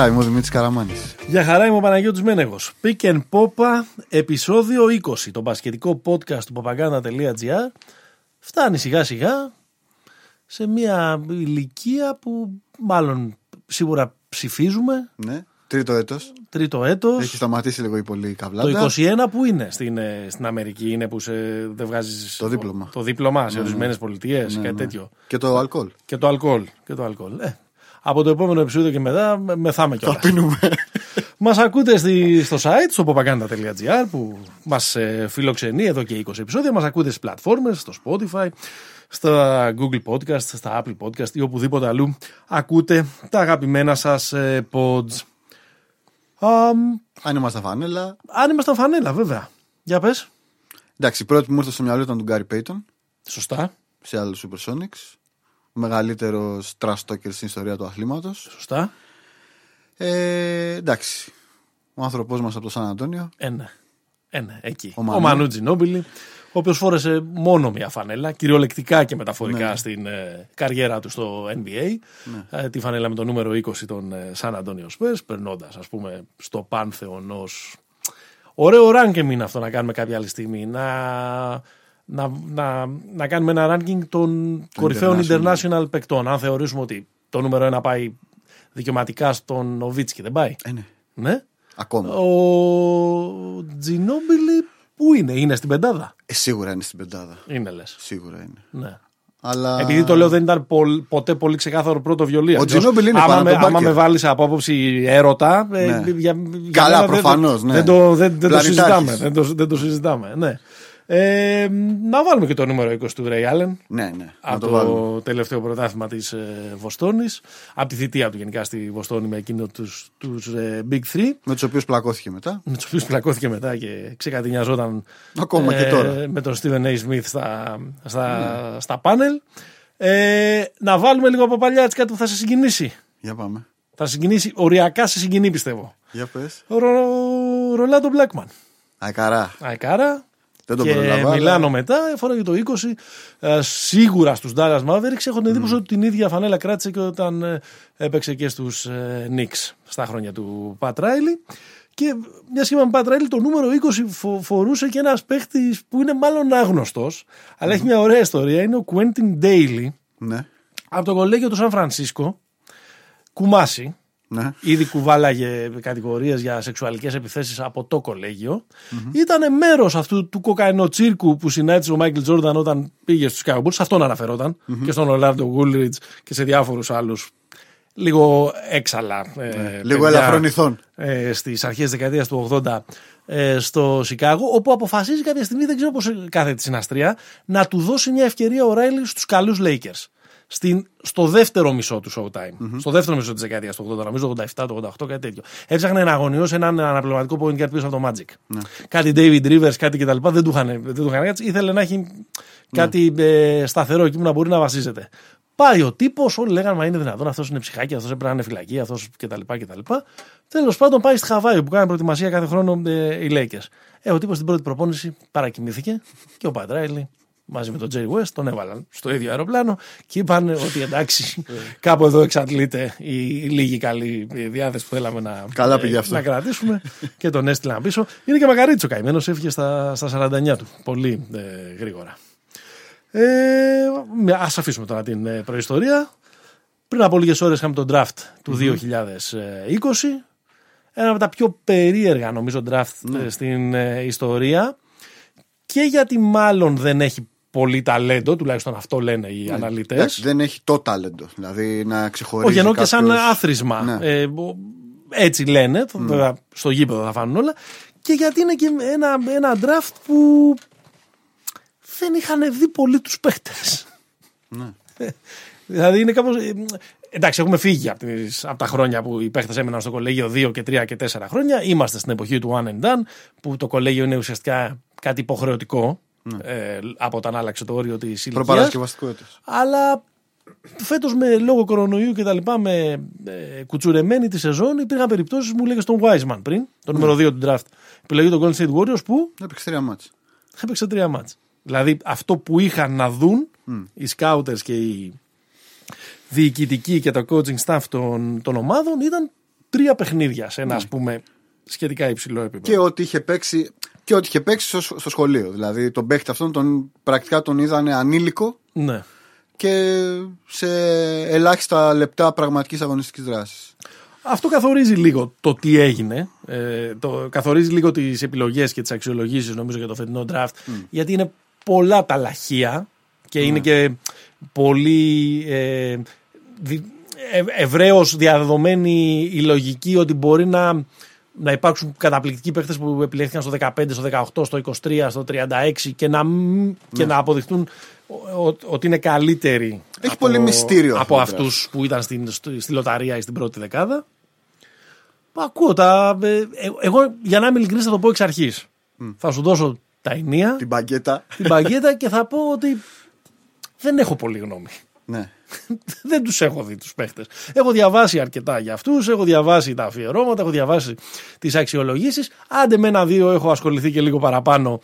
χαρά, είμαι ο Δημήτρης Καραμάνης. Για χαρά, είμαι ο Παναγιώτης Μένεγος. Pick and Poppa, επεισόδιο 20, το μπασκετικό podcast του Papaganda.gr. Φτάνει σιγά σιγά σε μια ηλικία που μάλλον σίγουρα ψηφίζουμε. Ναι, τρίτο έτος. Έχει σταματήσει λίγο η πολύ καβλάτα. Το 21 που είναι στην Αμερική, είναι που δεν βγάζεις το δίπλωμα σε ορισμένες πολιτείες, κάτι τέτοιο. Και το αλκοόλ. Από το επόμενο επεισόδιο και μετά μεθάμε κιόλας. Θα πίνουμε. Μας ακούτε στο site, στο papaganda.gr, που μας φιλοξενεί εδώ και 20 επεισόδια. Μας ακούτε στις πλατφόρμες, στο Spotify, στα Google Podcast, στα Apple Podcast ή οπουδήποτε αλλού ακούτε τα αγαπημένα σας pods. Αν ήμασταν φανέλα. Βέβαια. Για πες. Εντάξει, η πρώτη που μου ήρθε στο μυαλό ήταν του Gary Payton. Σωστά. Σε άλλο Supersonics. Μεγαλύτερος trash talker στην ιστορία του αθλήματος. Σωστά. Εντάξει. Ο άνθρωπός μας από το Σαν Αντώνιο. Ναι, εκεί. Ο Μανού Ginobili, ο οποίος φόρεσε μόνο μια φανέλα, κυριολεκτικά και μεταφορικά, ναι, στην καριέρα του στο NBA. Ναι. Τη φανέλα με το νούμερο 20 των Σαν Αντώνιο Spurs, περνώντας, ας πούμε, στο Πάνθεον ως. Ωραίο ranking είναι αυτό, να κάνουμε κάποια άλλη στιγμή. Να κάνουμε ένα ranking των κορυφαίων international παικτών. Αν θεωρήσουμε ότι το νούμερο 1 πάει δικαιωματικά στον Νοβίτσκι, δεν πάει. Ναι. Ακόμα. Ο Ginobili πού είναι, στην πεντάδα. Σίγουρα είναι στην πεντάδα. Είναι, λες. Σίγουρα είναι. Ναι. Αλλά... επειδή το λέω, δεν ήταν ποτέ πολύ ξεκάθαρο πρώτο βιολί. Ο Ginobili είναι πάνω. Άμα με βάλεις από άποψη έρωτα. Ναι. Καλά, προφανώς. Δεν το συζητάμε. Ναι. Να βάλουμε και το νούμερο 20 του Ray Allen. Ναι, από το τελευταίο πρωτάθλημα της Βοστόνης. Από τη θητεία του γενικά στη Βοστόνη, με εκείνο τους Big Three. Με τους οποίους πλακώθηκε μετά. Και ξεκατηνιαζόταν ακόμα και τώρα. Με τον Stephen A. Smith στα πάνελ. Να βάλουμε λίγο από παλιά, έτσι, κάτι που θα σε συγκινήσει. Για πάμε. Θα συγκινήσει, οριακά σε συγκινεί, πιστεύω. Για πες. Ρολάντο Blackman. Αϊκαρά. Και Μιλάνο μετά, φοράγει το 20, σίγουρα στους Dallas Mavericks. Έχω την εντύπωση ότι την ίδια φανέλα κράτησε και όταν έπαιξε και στους Knicks στα χρόνια του Pat Riley. Και μια σχήμα με Pat Riley, το νούμερο 20 φορούσε και ένας παίχτης που είναι μάλλον άγνωστος, αλλά έχει μια ωραία ιστορία. Είναι ο Quentin Daly, από το κολέγιο του Σαν Φρανσίσκο, κουμάσι. Ναι. Ήδη κουβάλαγε κατηγορίες για σεξουαλικές επιθέσεις από το κολέγιο. Ήτανε μέρος αυτού του κοκαϊνοτσίρκου που συνάντησε ο Μάικλ Τζόρνταν όταν πήγε στους Chicago Bulls. Σε αυτόν αναφερόταν, και στον Ορλάντο Γκούλριτζ και σε διάφορους άλλους. Λίγο έξαλα. Λίγο ελαφρονηθών. Στις αρχές της δεκαετίας του 80 στο Σικάγο, όπου αποφασίζει κάποια στιγμή, δεν ξέρω πώς κάθεται συναστρία, να του δώσει μια ευκαιρία ο Ράιλι στους καλούς Lakers. Στο δεύτερο μισό του Showtime. Στο δεύτερο μισό της δεκαετίας του 80, νομίζω 87, το 88, κάτι τέτοιο. Έψαχνε ένα αγωνιό σε έναν αναπληρωματικό point guard πίσω από το Magic. Ναι. Κάτι David Rivers, κάτι κτλ. Δεν του είχαν κάτσει. Ήθελε να έχει κάτι σταθερό εκεί που να μπορεί να βασίζεται. Πάει ο τύπος, όλοι λέγανε, μα είναι δυνατόν, αυτός είναι ψυχάκι, αυτός έπρεπε να είναι φυλακή, αυτός κτλ. Τέλος πάντων, πάει στη Χαβάη που κάνει προετοιμασία κάθε χρόνο οι Lakers. Ο τύπος στην πρώτη προπόνηση παρακοιμήθηκε και ο Pat Riley μαζί με τον Jerry West τον έβαλαν στο ίδιο αεροπλάνο και είπαν ότι εντάξει, κάπου εδώ εξαντλείται η λίγη καλή διάθεση που θέλαμε να κρατήσουμε, και τον έστειλαν πίσω. Είναι και μακαρίτσο καημένος, έφυγε στα 49 του πολύ γρήγορα. Ας αφήσουμε τώρα την προϊστορία. Πριν από λίγες ώρες είχαμε τον draft του 2020, ένα από τα πιο περίεργα νομίζω draft στην ιστορία, και γιατί μάλλον δεν έχει πολύ ταλέντο, τουλάχιστον αυτό λένε οι αναλυτές. Δεν έχει το ταλέντο, δηλαδή να ξεχωρίζει. Όχι, ενώ και σαν άθροισμα. Ναι. Έτσι λένε, στο γήπεδο θα φάνουν όλα. Και γιατί είναι και ένα draft που δεν είχαν δει πολύ τους παίχτες. Ναι. Δηλαδή είναι κάπως... Εντάξει, έχουμε φύγει από τα χρόνια που οι παίχτες έμεναν στο κολέγιο 2 και 3 και 4 χρόνια. Είμαστε στην εποχή του one and done, που το κολέγιο είναι ουσιαστικά κάτι υποχρεωτικό, από όταν άλλαξε το όριο της ηλικίας. Προπαρασκευαστικό έτος. Αλλά φέτος, με λόγω κορονοϊού και τα λοιπά, με κουτσουρεμένη τη σεζόν, υπήρχαν περιπτώσεις, μου λέγες τον Wiseman πριν, το νούμερο 2 του draft, επιλογή των Golden State Warriors, που έπαιξε 3 μάτς. Δηλαδή αυτό που είχαν να δουν οι σκάουτερς και οι διοικητικοί και το coaching staff των ομάδων ήταν τρία παιχνίδια σε ένα ας πούμε σχετικά υψηλό επίπεδο. Και ό,τι είχε παίξει, στο σχολείο. Δηλαδή τον παίχτη αυτόν πρακτικά τον είδανε ανήλικο. Ναι. Και σε ελάχιστα λεπτά πραγματικής αγωνιστικής δράσης. Αυτό καθορίζει λίγο το τι έγινε. Καθορίζει λίγο τις επιλογές και τις αξιολογήσεις νομίζω για το φετινό draft. Γιατί είναι πολλά τα λαχεία και είναι και πολύ ευρέως διαδεδομένη η λογική ότι μπορεί να υπάρξουν καταπληκτικοί παίχτες που επιλέχθηκαν στο 15, στο 18, στο 23, στο 36 και να αποδειχτούν ότι είναι καλύτεροι. Έχει πολύ μυστήριο από αυτούς που ήταν στη λοταρία ή στην πρώτη δεκάδα. Ακούω τα. Εγώ για να είμαι ειλικρινής θα το πω εξ αρχής. Θα σου δώσω τα ενία, την παγκέτα και θα πω ότι δεν έχω πολύ γνώμη. Ναι. Δεν τους έχω δει τους παίχτες. Έχω διαβάσει αρκετά για αυτούς, έχω διαβάσει τα αφιερώματα, έχω διαβάσει τις αξιολογήσεις. Άντε με ένα-δύο έχω ασχοληθεί και λίγο παραπάνω.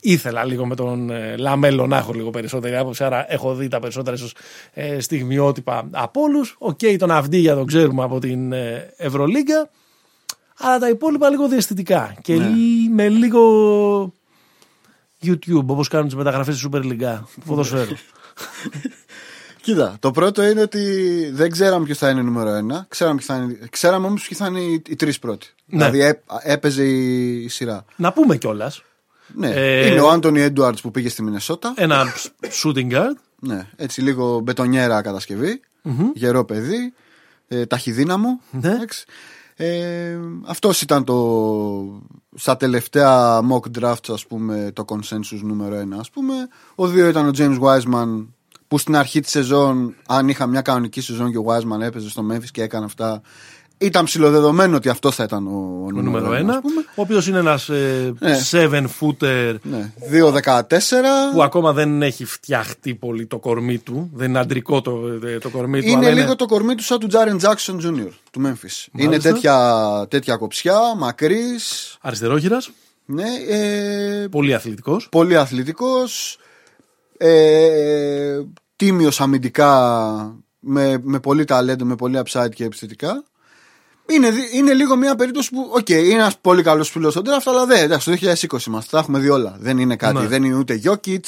Ήθελα λίγο με τον Λαμέλο να έχω λίγο περισσότερη άποψη, άρα έχω δει τα περισσότερα ίσως στιγμιότυπα από όλους. Οκ, τον Avdija τον ξέρουμε από την Ευρωλίγκα, αλλά τα υπόλοιπα λίγο διαισθητικά και με λίγο YouTube, όπως κάνουν τις μεταγραφές στη Super League. Ποδοσφαίρου. Κοίτα, το πρώτο είναι ότι δεν ξέραμε ποιος θα είναι νούμερο 1. Ξέραμε όμως ποιοι θα είναι οι τρεις πρώτοι. Ναι. Δηλαδή έπαιζε η σειρά. Να πούμε κιόλας. Ναι. Είναι ο Άντονι Έντουαρντς που πήγε στη Μινεσότα. Ένα shooting guard. Ναι, έτσι λίγο μπετονιέρα κατασκευή. Γερό παιδί. Ταχυδύναμο. Ναι. Αυτός ήταν στα τελευταία mock drafts, ας πούμε, το consensus νούμερο 1, ας πούμε. Ο 2 ήταν ο James Wiseman, που στην αρχή της σεζόν, αν είχα μια κανονική σεζόν και ο Wiseman έπαιζε στο Memphis και έκανε αυτά, ήταν ψιλοδεδομένο ότι αυτός θα ήταν ο νούμερο 1, ο οποίος είναι ένας 7-footer, 2-14, που ακόμα δεν έχει φτιαχτεί πολύ το κορμί του. Δεν είναι αντρικό το κορμί του. Είναι λίγο το κορμί του σαν του Jaren Jackson Jr. του Memphis. Είναι τέτοια κοψιά, μακρύς, αριστερόχειρας, πολύ αθλητικός. Τίμιος αμυντικά, με πολύ ταλέντο, με πολύ upside και επιθετικά. Είναι λίγο μια περίπτωση που, είναι ένας πολύ καλός φίλος στον draft, αλλά εντάξει, το 2020 μας τα έχουμε δει όλα. Δεν είναι κάτι, δεν είναι ούτε Jokic,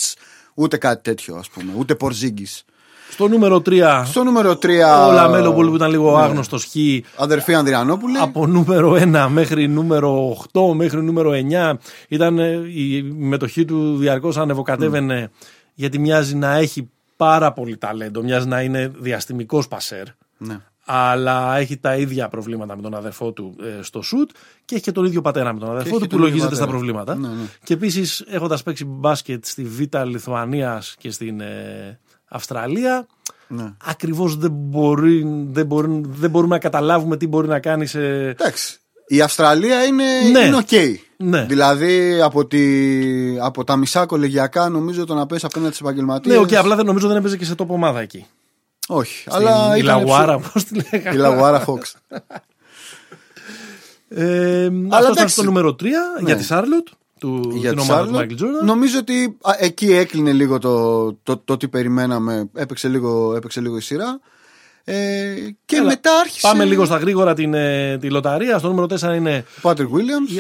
ούτε κάτι τέτοιο, ας πούμε, ούτε Porzingis. Στο νούμερο 3 ο Λαμέλο Μπολ, που ήταν λίγο άγνωστος χ. Αδερφή Ανδριανόπουλη. Από νούμερο 1 μέχρι νούμερο 8, μέχρι νούμερο 9 ήταν η μετοχή του διαρκώς ανεβοκατέβαινε. Γιατί μοιάζει να έχει πάρα πολύ ταλέντο, μοιάζει να είναι διαστημικός πασέρ, αλλά έχει τα ίδια προβλήματα με τον αδερφό του στο σουτ και έχει και τον ίδιο πατέρα με τον αδερφό του που λογίζεται στα προβλήματα. Ναι, ναι. Και επίσης έχοντας παίξει μπάσκετ στη Β' Λιθουανίας και στην Αυστραλία, ακριβώς δεν μπορούμε να καταλάβουμε τι μπορεί να κάνει σε... Εντάξει, η Αυστραλία είναι ok. Ναι. Δηλαδή από τα μισά κολεγιακά νομίζω το να παίζει απέναντι στους επαγγελματίες. Ναι, απλά νομίζω δεν έπαιζε και σε τόπο ομάδα εκεί. Όχι, αλλά η Λαγουάρα, πώς τη λέγαμε. Η Λαγουάρα Φόξ. Αυτό ήταν στο νούμερο 3 για τη Σάρλοτ, την ομάδα του Μάικλ Τζόρνταν. Νομίζω ότι εκεί έκλεινε λίγο το τι περιμέναμε. Έπαιξε λίγο η σειρά. Και μετά άρχισε. Πάμε λίγο στα γρήγορα τη λοταρία. Στο νούμερο 4 είναι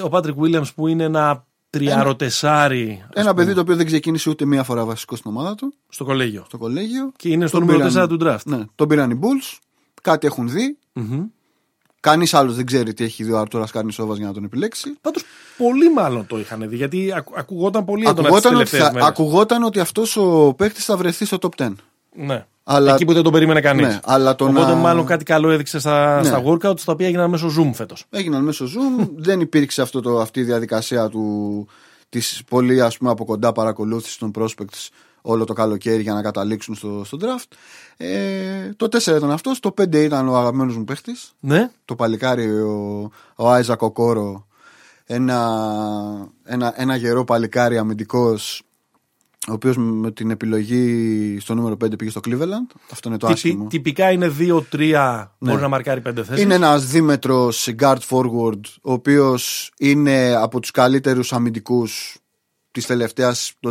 ο Patrick Williams, που είναι ένα τριαροτεσάρι. Ένα παιδί το οποίο δεν ξεκίνησε ούτε μία φορά βασικό στην ομάδα του. Στο κολέγιο. Και είναι στο νούμερο 4 του draft. Ναι, τον πήραν οι Bulls. Κάτι έχουν δει. Κανείς άλλος δεν ξέρει τι έχει δει ο Αρτούρας Καρνισόβας για να τον επιλέξει. Πάντως πολύ μάλλον το είχαν δει, γιατί ακουγόταν πολύ έντονα τις τελευταίες μέρες. Ακουγόταν ότι αυτός ο παίκτης θα βρεθεί στο top 10. Ναι. Αλλά... εκεί που δεν τον περίμενε κανείς. Ναι, οπότε μάλλον κάτι καλό έδειξε στα workouts, τα οποία έγιναν μέσω Zoom φέτος. Έγιναν μέσω Zoom. Δεν υπήρξε αυτή η διαδικασία της πολύ, ας πούμε, από κοντά παρακολούθησης των prospects όλο το καλοκαίρι για να καταλήξουν στο draft. Το 4 ήταν αυτός. Το 5 ήταν ο αγαπημένος μου παίχτης. Ναι. Το παλικάρι, ο Άιζα Κοκόρο. Ένα γερό παλικάρι αμυντικός, ο οποίος με την επιλογή στο νούμερο 5 πήγε στο Cleveland. Αυτό είναι το άσχημο. Τυπικά είναι 2-3, μπορεί να μαρκάρει 5 θέσεις. Είναι ένας δίμετρος guard forward, ο οποίος είναι από τους καλύτερους αμυντικούς των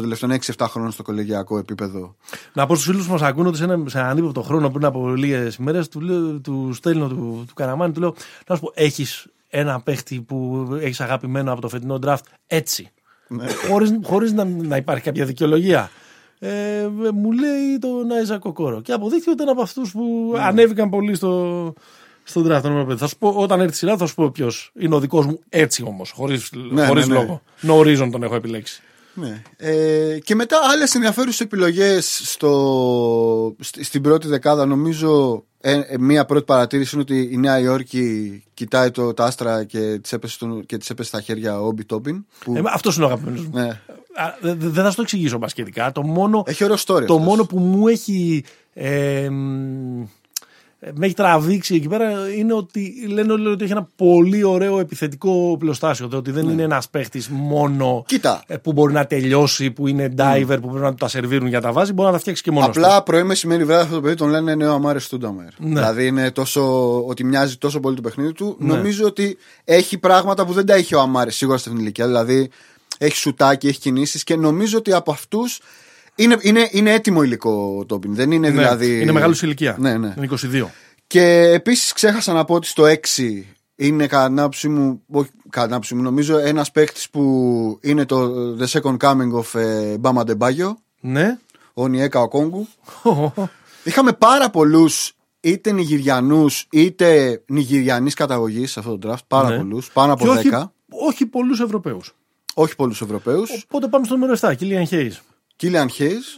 τελευταίων 6-7 χρόνων στο κολεγιακό επίπεδο. Να πω στους φίλους μας ακούνε ότι σε έναν ύποπτο χρόνο πριν από λίγες ημέρες του στέλνω του Καραμάνη, του λέω: να σου πω, έχεις ένα παίχτη που έχεις αγαπημένο από το φετινό draft έτσι, χωρίς να υπάρχει κάποια δικαιολογία. Μου λέει τον Άιζα Κοκόρο. Και αποδείχθηκε ότι ήταν από αυτούς που ανέβηκαν πολύ στον draft. Θα σου πω, όταν έρθει η σειρά, θα σου πω ποιος είναι ο δικός μου έτσι όμως, χωρίς λόγο. Νορίζον τον έχω επιλέξει. Ναι. Και μετά άλλες ενδιαφέρουσες επιλογές στην πρώτη δεκάδα. Νομίζω μία πρώτη παρατήρηση είναι ότι η Νέα Υόρκη κοιτάει τα άστρα και της έπεσε στα χέρια ο Όμπι Τόπιν. Αυτός είναι ο αγαπημένος μου. Ναι. Δεν θα σου το εξηγήσω μπασκετικά. Το μόνο που μου έχει με έχει τραβήξει εκεί πέρα είναι ότι λένε ότι έχει ένα πολύ ωραίο επιθετικό πλεοστάσιο. Ότι δεν είναι ένας παίχτης μόνο που μπορεί να τελειώσει, που είναι diver, που πρέπει να του τα σερβίρουν για τα βάζει. Μπορεί να τα φτιάξει και μόνος. Απλά πρωί μεσημέρι βράδυ αυτό το παιδί τον λένε νέο Αμάρε Στούνταμερ. Δηλαδή είναι ότι μοιάζει τόσο πολύ το παιχνίδι του. Ναι. Νομίζω ότι έχει πράγματα που δεν τα είχε ο Αμάρε σίγουρα στην ηλικία. Δηλαδή έχει σουτάκι, έχει κινήσεις και νομίζω ότι από αυτούς. Είναι έτοιμο υλικό ο Τόπιν. Δεν είναι δηλαδή. Είναι μεγάλη ηλικία. Ναι. Είναι 22. Και επίσης ξέχασα να πω ότι στο 6 είναι κατά άποψη μου, νομίζω ένας παίκτης που είναι το The Second Coming of Bam Adebayo. Ναι. Ο Νιέκα ο Κόγκου. Είχαμε πάρα πολλούς είτε Νιγηριανούς είτε Νιγηριανής καταγωγής σε αυτό το draft. Πάρα πολλούς. Πάνω από 10. Όχι πολλούς Ευρωπαίους. Οπότε πάμε στο νούμερο 7. Κίλιαν Χέις.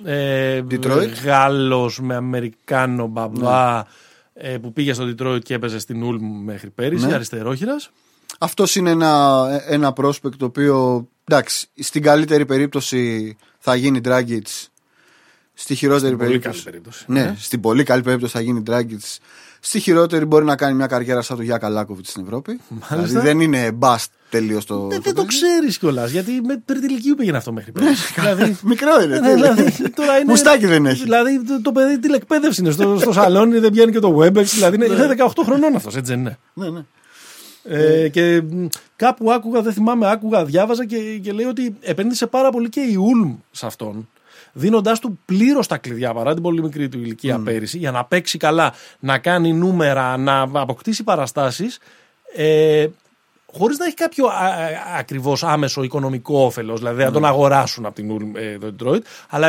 Detroit. Γάλλος με Αμερικάνο μπαμπά που πήγε στο Detroit και έπαιζε στην Ούλμ μέχρι πέρυσι, αριστερόχειρας. Αυτός είναι ένα prospect το οποίο, εντάξει, στην καλύτερη περίπτωση θα γίνει Dragic. Στη χειρότερη περίπτωση. Ναι, στην πολύ καλή περίπτωση θα γίνει Dragic. Στη χειρότερη μπορεί να κάνει μια καριέρα σαν του Γιάκα Λάκοβιτς στην Ευρώπη. Δηλαδή δεν είναι μπαστ τελείως το. Δεν το ξέρεις κιόλας, γιατί με τρίτη ηλικίου πήγαινε αυτό μέχρι πέρυσι. Δηλαδή, μικρό είναι. Τώρα είναι. Μουστάκι δεν έχει. Δηλαδή το παιδί τηλεκπαίδευση είναι στο σαλόνι, δεν πιάνει και το Webex. Δηλαδή είναι 18 χρονών αυτός, έτσι δεν είναι? Ναι. Και κάπου διάβαζα και λέει ότι επένδυσε πάρα πολύ και η Ούλμ σε αυτόν, δίνοντάς του πλήρως τα κλειδιά παρά την πολύ μικρή του ηλικία πέρυσι, για να παίξει καλά, να κάνει νούμερα, να αποκτήσει παραστάσεις, χωρίς να έχει κάποιο ακριβώς άμεσο οικονομικό όφελος, δηλαδή να τον αγοράσουν από την Detroit, αλλά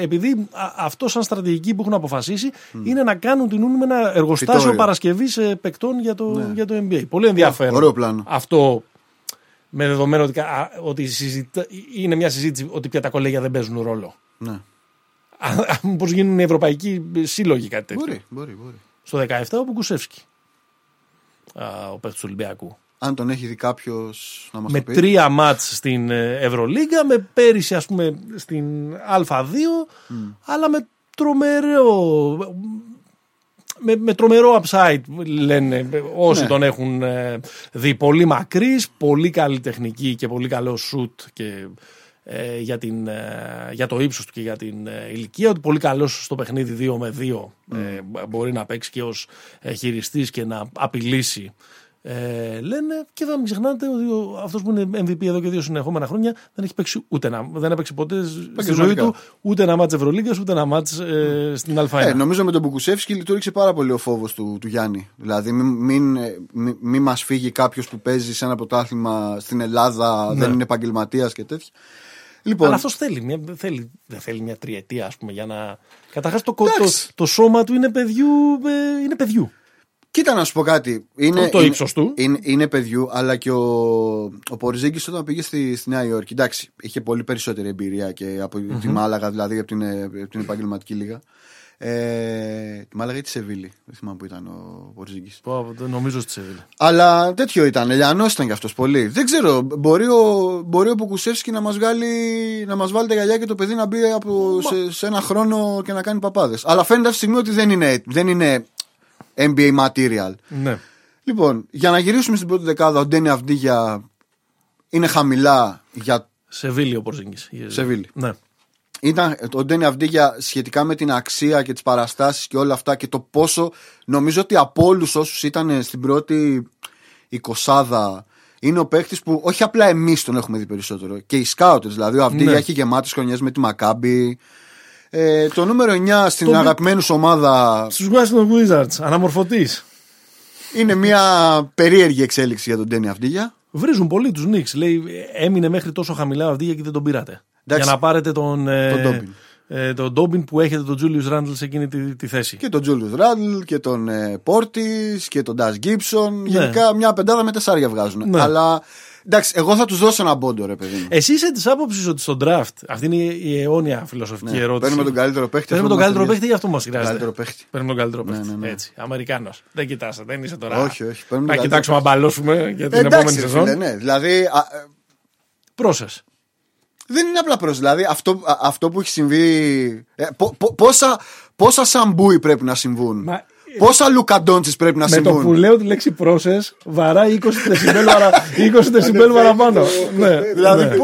επειδή αυτό σαν στρατηγική που έχουν αποφασίσει είναι να κάνουν την Ούλμ ένα εργοστάσιο παρασκευής παικτών για το NBA. Πολύ ενδιαφέρον. Ωραίο πλάνο. Αυτό. Με δεδομένο ότι είναι μια συζήτηση ότι πια τα κολέγια δεν παίζουν ρόλο. Ναι. Πώς γίνουν οι ευρωπαϊκοί σύλλογοι, κάτι τέτοιο. Μπορεί. Στο 17 ο Μπουκουσεύσκι, ο παίκτης του Ολυμπιακού. Αν τον έχει δει κάποιος να μας το πει. Με 3 μάτς στην Ευρωλίγκα, με πέρυσι ας πούμε στην Α2, αλλά με τρομερό. Με τρομερό upside, λένε όσοι τον έχουν δει. Πολύ μακρύς, πολύ καλή τεχνική και πολύ καλό shoot και, για το ύψος του και για την ηλικία του. Πολύ καλός στο παιχνίδι 2-2. Μπορεί να παίξει και ως χειριστής και να απειλήσει. Λένε, και θα μην ξεχνάτε ότι αυτός που είναι MVP εδώ και 2 συνεχόμενα χρόνια δεν έχει παίξει δεν έπαιξε ποτέ στη ζωή του ούτε ένα μάτς Ευρωλίγκας ούτε ένα μάτς στην Α1. Νομίζω με τον Μπουκουσεύσκι λειτουργήσε πάρα πολύ ο φόβος του Γιάννη. Δηλαδή μην μας φύγει κάποιος που παίζει σε ένα πρωτάθλημα στην Ελλάδα, δεν είναι επαγγελματίας και τέτοια. Λοιπόν. Αλλά αυτός θέλει μια τριετία, ας πούμε, για να. Καταρχάς το σώμα του είναι παιδιού. Κοίτα να σου πω κάτι. Το ύψος του. Είναι παιδιού, αλλά και ο Πορζίνγκης όταν πήγε στη Νέα Υόρκη. Εντάξει, είχε πολύ περισσότερη εμπειρία και από τη Μάλαγα, δηλαδή από την επαγγελματική λίγα. Τη Μάλαγα ή τη Σεβίλη. Δεν θυμάμαι που ήταν ο Πορζίνγκης. Νομίζω στη Σεβίλη. Αλλά τέτοιο ήταν. Ελιανός ήταν κι αυτός πολύ. Δεν ξέρω. Μπορεί ο Μπουκουσεύσκι να μας βάλει τα γυαλιά και το παιδί να μπει σε ένα χρόνο και να κάνει παπάδες. Αλλά φαίνεται αυτή τη στιγμή ότι δεν είναι NBA material. Ναι. Λοιπόν, για να γυρίσουμε στην πρώτη δεκάδα, ο Ντένι Αυντίγια είναι χαμηλά για. Σεβίλη ο Πορζίνγκης. Σεβίλη. Ναι. Ήταν ο Ντένι Αυντίγια σχετικά με την αξία και τις παραστάσεις και όλα αυτά και το πόσο. Νομίζω ότι από όλους όσους ήταν στην πρώτη εικοσάδα είναι ο παίκτης που όχι απλά εμείς τον έχουμε δει περισσότερο, και οι σκάουτες. Δηλαδή, ο Avdija έχει γεμάτες χρονιές με τη Μακάμπι. Το νούμερο 9 στην αγαπημένη σου ομάδα. Στους Washington Wizards, αναμορφωτής. Είναι μια περίεργη εξέλιξη για τον Deni Avdija. Βρίζουν πολύ τους Knicks. Λέει, έμεινε μέχρι τόσο χαμηλά ο Avdija και δεν τον πήρατε. Εντάξει. Για να πάρετε τον Ντόμπιν που έχετε τον Julius Randle σε εκείνη τη θέση. Και τον Julius Randle και τον Portis και τον Dash Gibson. Ναι. Γενικά μια πεντάδα με τεσσάρια βγάζουν. Ναι. Αλλά εντάξει, εγώ θα τους δώσω ένα μπόντο, ρε παιδί μου. Εσύ είσαι της άποψης ότι στον draft, αυτή είναι η αιώνια φιλοσοφική ερώτηση. Παίρνουμε τον καλύτερο παίχτη. Παίρνουμε τον καλύτερο παίχτη ή αυτό μας χρειάζεται. Παίρνουμε τον καλύτερο παίχτη. Ναι. Έτσι. Αμερικάνος. Δεν κοιτάσαι, δεν είσαι τώρα. Όχι. Να κοιτάξουμε να μπαλώσουμε για την επόμενη σεζόν. Δηλαδή. Πρόσες. Δεν είναι απλά προς, δηλαδή αυτό που έχει συμβεί. Πόσα σαμπούι πρέπει να συμβούν. Πόσα λουκαντόντσις πρέπει να συμβούν. Με το που λέω τη λέξη process βαράει 20 δεσιμπέλ παραπάνω. Δηλαδή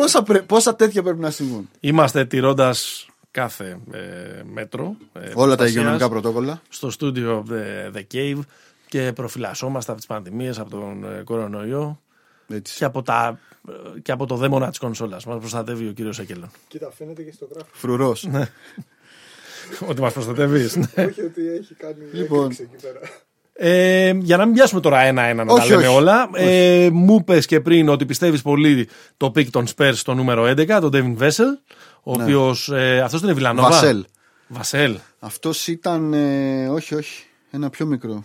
πόσα τέτοια πρέπει να συμβούν. Είμαστε τηρώντας κάθε μέτρο. Όλα τα υγειονομικά πρωτόκολλα. Στο στούντιο The Cave και προφυλασσόμαστε από τις πανδημίες, από τον κορονοϊό. Και από το δαίμονα της κονσόλας. Μας προστατεύει ο κύριος Σακελών. Κοίτα, φαίνεται και στο γράφημα. Φρουρός. Ότι μας προστατεύεις. Όχι ότι έχει κάνει έκρηξη εκεί πέρα. Για να μην πιάσουμε τώρα ένα-ένα να τα λέμε όλα. Μου πες και πριν ότι πιστεύεις πολύ το pick των Spurs στο νούμερο 11, τον Devin Vassell, ο οποίος αυτός είναι Βιλανόβα. Vassell. Αυτός ήταν, όχι, ένα πιο μικρό.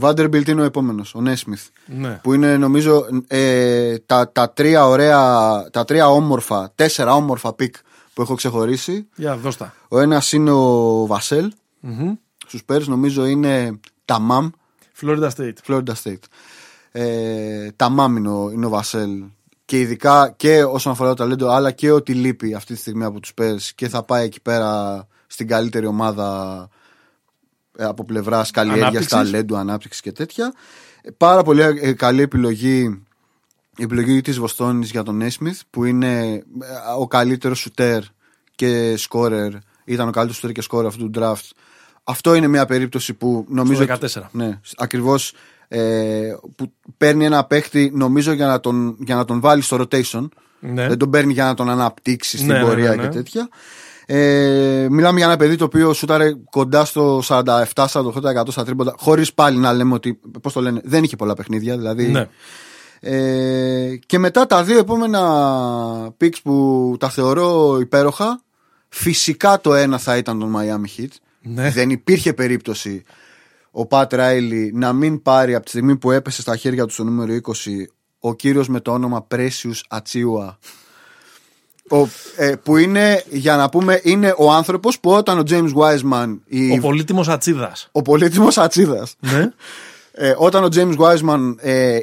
Vanderbilt είναι ο επόμενος, ο Nesmith. Ναι. Που είναι νομίζω τα τρία τέσσερα όμορφα πικ που έχω ξεχωρίσει. Για δώστα. Ο ένας είναι ο Vassell. Mm-hmm. Στους Spurs νομίζω είναι Tamam. Florida State. Tamam είναι ο Vassell. Και ειδικά και όσον αφορά το ταλέντο, αλλά και ότι λείπει αυτή τη στιγμή από τους Spurs και θα πάει εκεί πέρα στην καλύτερη ομάδα από πλευράς καλλιέργειας, ταλέντου, ανάπτυξης και τέτοια. Πάρα πολύ καλή επιλογή, η επιλογή της Βοστόνης για τον Nesmith, που είναι ο καλύτερος σουτέρ και σκόρερ. Ήταν ο καλύτερος σουτέρ και σκόρερ αυτού του draft. Αυτό είναι μια περίπτωση που νομίζω. Στο 14. Ναι, ακριβώς. Που παίρνει ένα παίχτη, νομίζω, για να τον βάλει στο rotation. Ναι. Δεν τον παίρνει για να τον αναπτύξει στην πορεία και τέτοια. Μιλάμε για ένα παιδί το οποίο σούταρε κοντά στο 47-48% στα τρίποντα, χωρίς πάλι να λέμε ότι, πώς το λένε, δεν είχε πολλά παιχνίδια, δηλαδή. Ναι. Και μετά τα δύο επόμενα picks που τα θεωρώ υπέροχα. Φυσικά το ένα θα ήταν τον Miami Heat. Ναι. Δεν υπήρχε περίπτωση ο Pat Riley να μην πάρει, από τη στιγμή που έπεσε στα χέρια του στο νούμερο 20, ο κύριος με το όνομα Precious Achiuwa. Που είναι, για να πούμε, είναι ο άνθρωπος που όταν ο James Wiseman. Ο πολύτιμος Ατσίδας. Ναι. Όταν ο James Wiseman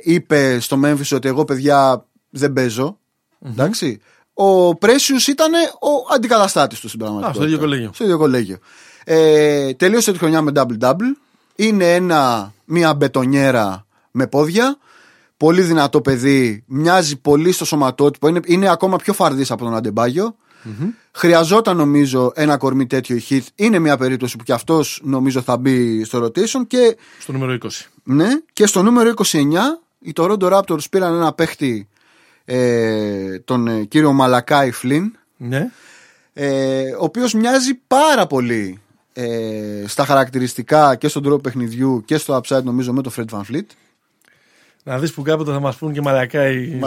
είπε στο Memphis ότι εγώ, παιδιά, δεν παίζω. Mm-hmm. Εντάξει. Ο Precious ήταν ο αντικαταστάτης του στην πραγματικότητα. Στο ίδιο κολέγιο. Τελείωσε τη χρονιά με double-double. Είναι μια μπετονιέρα με πόδια. Πολύ δυνατό παιδί, μοιάζει πολύ στο σωματότυπο, είναι ακόμα πιο φαρδής από τον Αντεμπάγιο. Mm-hmm. Χρειαζόταν, νομίζω, ένα κορμί τέτοιο η Heat. Είναι μια περίπτωση που κι αυτός, νομίζω, θα μπει στο rotation. Και στο νούμερο 20. Ναι, και στο νούμερο 29 οι Toronto Raptors πήραν ένα παίχτη, τον κύριο Μαλακάι Φλιν. Mm-hmm. Ο οποίος μοιάζει πάρα πολύ στα χαρακτηριστικά και στον τρόπο παιχνιδιού και στο upside, νομίζω, με τον Fred VanVleet. Να δεις που κάποτε θα μας πούν και Μαλακάι.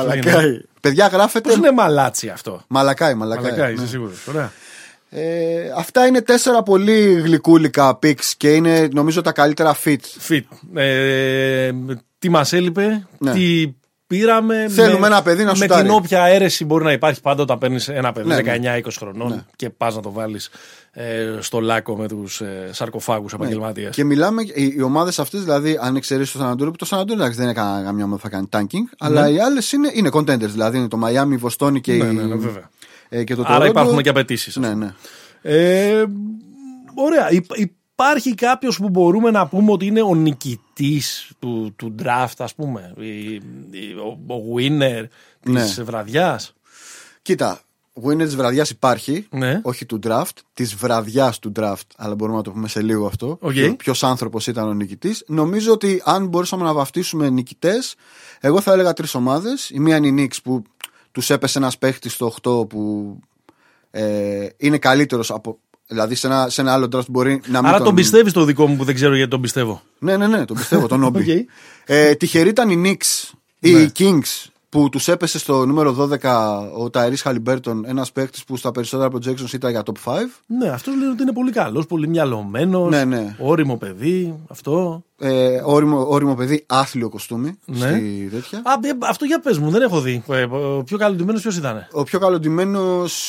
Παιδιά, γράφεται. Πώς είναι μαλάτσι αυτό. Μαλακάι, είσαι σίγουρος. Αυτά είναι τέσσερα πολύ γλυκούλικα πικς και είναι, νομίζω, τα καλύτερα fit. Τι μας έλειπε, τι πήραμε. Θέλουμε ένα παιδί να σουτάρει. Με την όποια αίρεση μπορεί να υπάρχει πάντα όταν παίρνεις ένα παιδί 19-20 χρονών και πας να το βάλεις στο λάκκο με τους σαρκοφάγους επαγγελματίες. Και μιλάμε, οι ομάδες αυτές, δηλαδή, αν εξαιρέσεις το Σαν Αντώνιο, που το Σαν Αντώνιο δεν είναι καμιά ομάδα που θα κάνει tanking, αλλά οι άλλες είναι contenders, δηλαδή είναι το Μαϊάμι, η Βοστόνη και το Τορόντο. Άρα υπάρχουν και απαιτήσεις. Ναι. Ωραία. Υπάρχει κάποιος που μπορούμε να πούμε ότι είναι ο νικητής του draft, ας πούμε, ο winner της βραδιάς. Κοίτα. winner της βραδιάς υπάρχει, ναι. Όχι του draft, της βραδιάς του draft, αλλά μπορούμε να το πούμε σε λίγο αυτό. Okay. Ποιος άνθρωπος ήταν ο νικητής. Νομίζω ότι αν μπορούσαμε να βαφτίσουμε νικητές, εγώ θα έλεγα τρεις ομάδες. Η μία είναι η Knicks που τους έπεσε ένας παίχτης στο 8 που είναι καλύτερος από... Δηλαδή σε ένα άλλο draft μπορεί να μην. Άρα τον πιστεύεις το δικό μου που δεν ξέρω γιατί τον πιστεύω. Ναι, τον πιστεύω, τον Όμπι. Okay. Τυχερή ήταν η Knicks ή ναι. Οι Kings που τους έπεσε στο νούμερο 12 ο Ταϊρής Χαλιμπέρτον, ένας παίκτης που στα περισσότερα projections ήταν για top 5. Ναι, αυτός λέει ότι είναι πολύ καλός, πολύ μυαλωμένος, ναι. Όριμο παιδί, αυτό. Όριμο παιδί, άθλιο κοστούμι. Ναι. Στη τέτοια. Αυτό για πες μου, δεν έχω δει. Ο πιο καλοντημένος ποιος ήταν? Ο πιο καλοντημένος.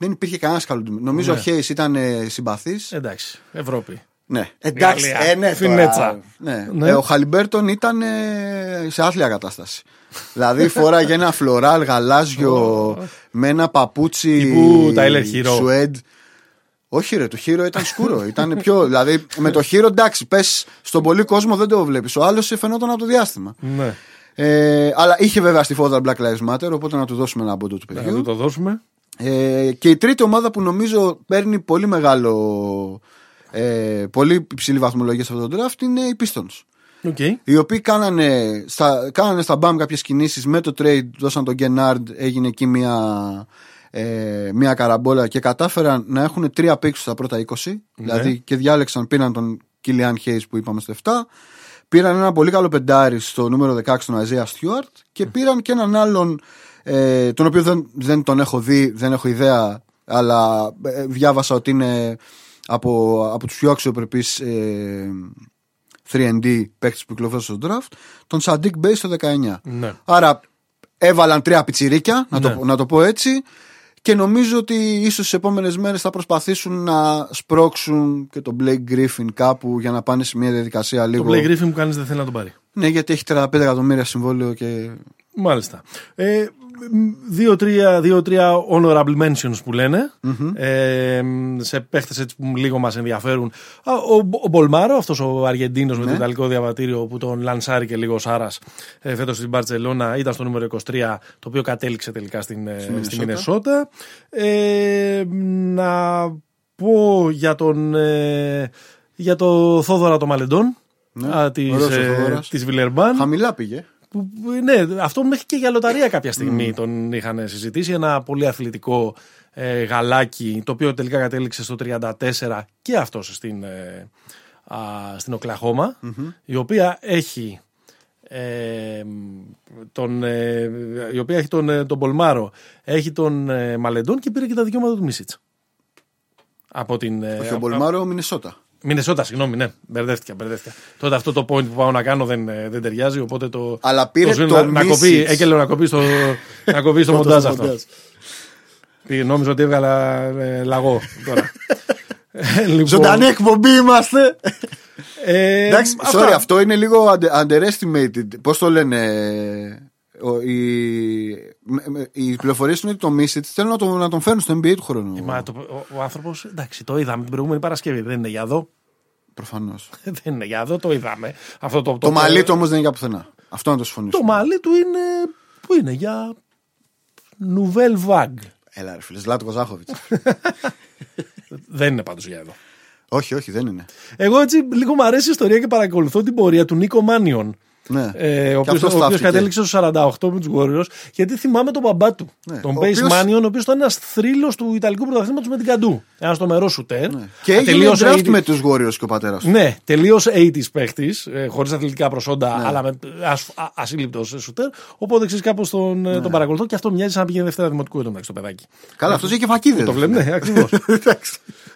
Δεν υπήρχε κανένα καλοντημένο. Νομίζω ναι. Ο Χέις ήταν συμπαθής. Εντάξει. Ευρώπη. Ναι. Εντάξει. Ναι. Ο Χαλιμπέρτον ήταν σε άθλια κατάσταση. Δηλαδή φοράγε ένα φλωράλ γαλάζιο με ένα παπούτσι. Τύπου Τάιλερ Χίρο. Σουέντ. Όχι ρε, το Χίρο ήταν σκούρο. Ήταν πιο. Δηλαδή με το Χίρο εντάξει, πες στον πολύ κόσμο δεν το βλέπεις. Ο άλλος φαινόταν από το διάστημα. Ναι. Αλλά είχε βέβαια στη φόδρα Black Lives Matter, οπότε να του δώσουμε ένα πόντο του παιδιού. Να το δώσουμε. Και η τρίτη ομάδα που νομίζω παίρνει πολύ μεγάλο, πολύ υψηλή βαθμολογία σε αυτό το draft είναι οι Pistons. Okay. Οι οποίοι κάνανε στα BAM κάποιες κινήσεις με το trade, δώσαν τον Gennard, έγινε εκεί μια καραμπόλα και κατάφεραν να έχουν 3 picks στα πρώτα 20. Okay. Δηλαδή και διάλεξαν, πήραν τον Killian Hayes που είπαμε στο 7. Πήραν ένα πολύ καλό πεντάρι στο νούμερο 16 τον Isaiah Stewart και πήραν και έναν άλλον τον οποίο δεν τον έχω δει, δεν έχω ιδέα, αλλά διάβασα ότι είναι από τους πιο αξιοπρεπείς 3D παίκτες που κυκλοφόρησαν στο draft, τον Sadiq Bey στο 19. Ναι. Άρα έβαλαν 3 πιτσιρίκια, να το πω έτσι, και νομίζω ότι ίσως στις επόμενες μέρες θα προσπαθήσουν να σπρώξουν και τον Blake Griffin κάπου για να πάνε σε μια διαδικασία λίγο. Το Blake Griffin που κανείς δεν θέλει να τον πάρει. Ναι, γιατί έχει 35 εκατομμύρια συμβόλαιο και... Μάλιστα. 2-3 honorable mentions που λένε. Mm-hmm. Σε παίχτες έτσι που λίγο μας ενδιαφέρουν. Ο Μπολμάρο, αυτός ο Αργεντίνος, mm-hmm, με το ιταλικό διαβατήριο που τον λανσάρει και λίγο ο Σάρας φέτος στην Μπαρτσελώνα, ήταν στο νούμερο 23, το οποίο κατέληξε τελικά στην Μινεσότα. Να πω για το Θόδωρα το Μαλεντών, ναι, της Βιλερμπάν. Χαμηλά πήγε. Ναι, αυτό μέχρι και για λοταρία κάποια στιγμή τον είχαν συζητήσει. Ένα πολύ αθλητικό γαλάκι, το οποίο τελικά κατέληξε στο 34 και αυτός στην Οκλαχώμα, mm-hmm, η οποία έχει τον Πολμάρο, έχει τον Μαλεντόν και πήρε και τα δικαιώματα του Μίσιτς. Από την Πολμάρο, Μινεσότα. Μινεσότα, συγγνώμη, ναι, μπερδεύτηκα. Τότε αυτό το point που πάω να κάνω δεν ταιριάζει, οπότε το. Αλλά πήρε το να κοπεί στο μοντάζ αυτό. Νόμιζα ότι έβγαλα λαγό τώρα. Ζωντανή εκπομπή είμαστε. Εντάξει, sorry, αυτό είναι λίγο underestimated. Πώς το λένε, οι πληροφορίες είναι ότι το Μίσιτ θέλουν να τον φέρουν στο NBA του χρόνου. Ο άνθρωπος, εντάξει, το είδαμε την προηγούμενη Παρασκευή, δεν είναι για εδώ. Προφανώς. Δεν είναι για εδώ, το είδαμε. Αυτό το μαλλί του όμως δεν είναι για πουθενά. Αυτό να το συμφωνήσουμε. Το μαλλί του είναι. Πού είναι, για. Νουβέλ Βαγκ. Έλα, ρε φίλε, Ζλάτκο Ζάχοβιτς. Δεν είναι πάντως για εδώ. Όχι, δεν είναι. Εγώ έτσι λίγο μου αρέσει η ιστορία και παρακολουθώ την πορεία του Νίκο Μάνιον. Ναι. Ο οποίος κατέληξε στους 48 με τους Warriors, γιατί θυμάμαι τον μπαμπά του, ναι, τον Pace Manion, ο οποίος ήταν ένας θρύλος του Ιταλικού πρωταθλήματος με την Καντού. Ένας τρομερός σουτέρ. Ναι. Και έγινε draft 80... με τους Warriors και ο πατέρας του. Ναι, τελείως 80's παίχτης, χωρίς αθλητικά προσόντα, ναι, αλλά με ασύλληπτος σουτέρ. Οπότε ξέρεις, κάπως τον παρακολουθώ και αυτό μοιάζει σαν να πήγαινε δεύτερα δημοτικού εδώ μεταξύ το παιδάκι. Καλά, αυτός είχε φακίδες. Το βλέπουμε, ναι, ακριβώς.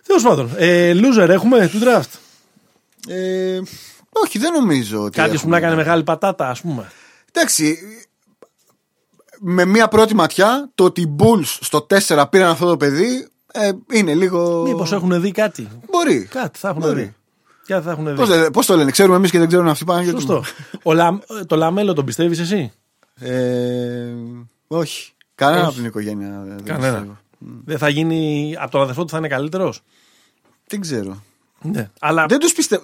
Τέλος πάντων, loser έχουμε του draft. Όχι, δεν νομίζω ότι. Κάποιος που να έκανε μεγάλη πατάτα, ας πούμε. Εντάξει. Με μία πρώτη ματιά, το ότι οι Bulls στο 4 πήραν αυτό το παιδί είναι λίγο. Μήπως έχουν δει κάτι. Μπορεί. Κάτι θα έχουν δει. Πώς το λένε, ξέρουμε εμείς και δεν ξέρουν αυτοί πάνω. Σωστό. Το Λαμέλο τον πιστεύεις εσύ? Όχι. Κανένα από την οικογένεια. Δεν θα γίνει. Από τον αδερφό του θα είναι καλύτερος. Δεν ξέρω. Ναι. Αλλά... Δεν τους πιστεύω.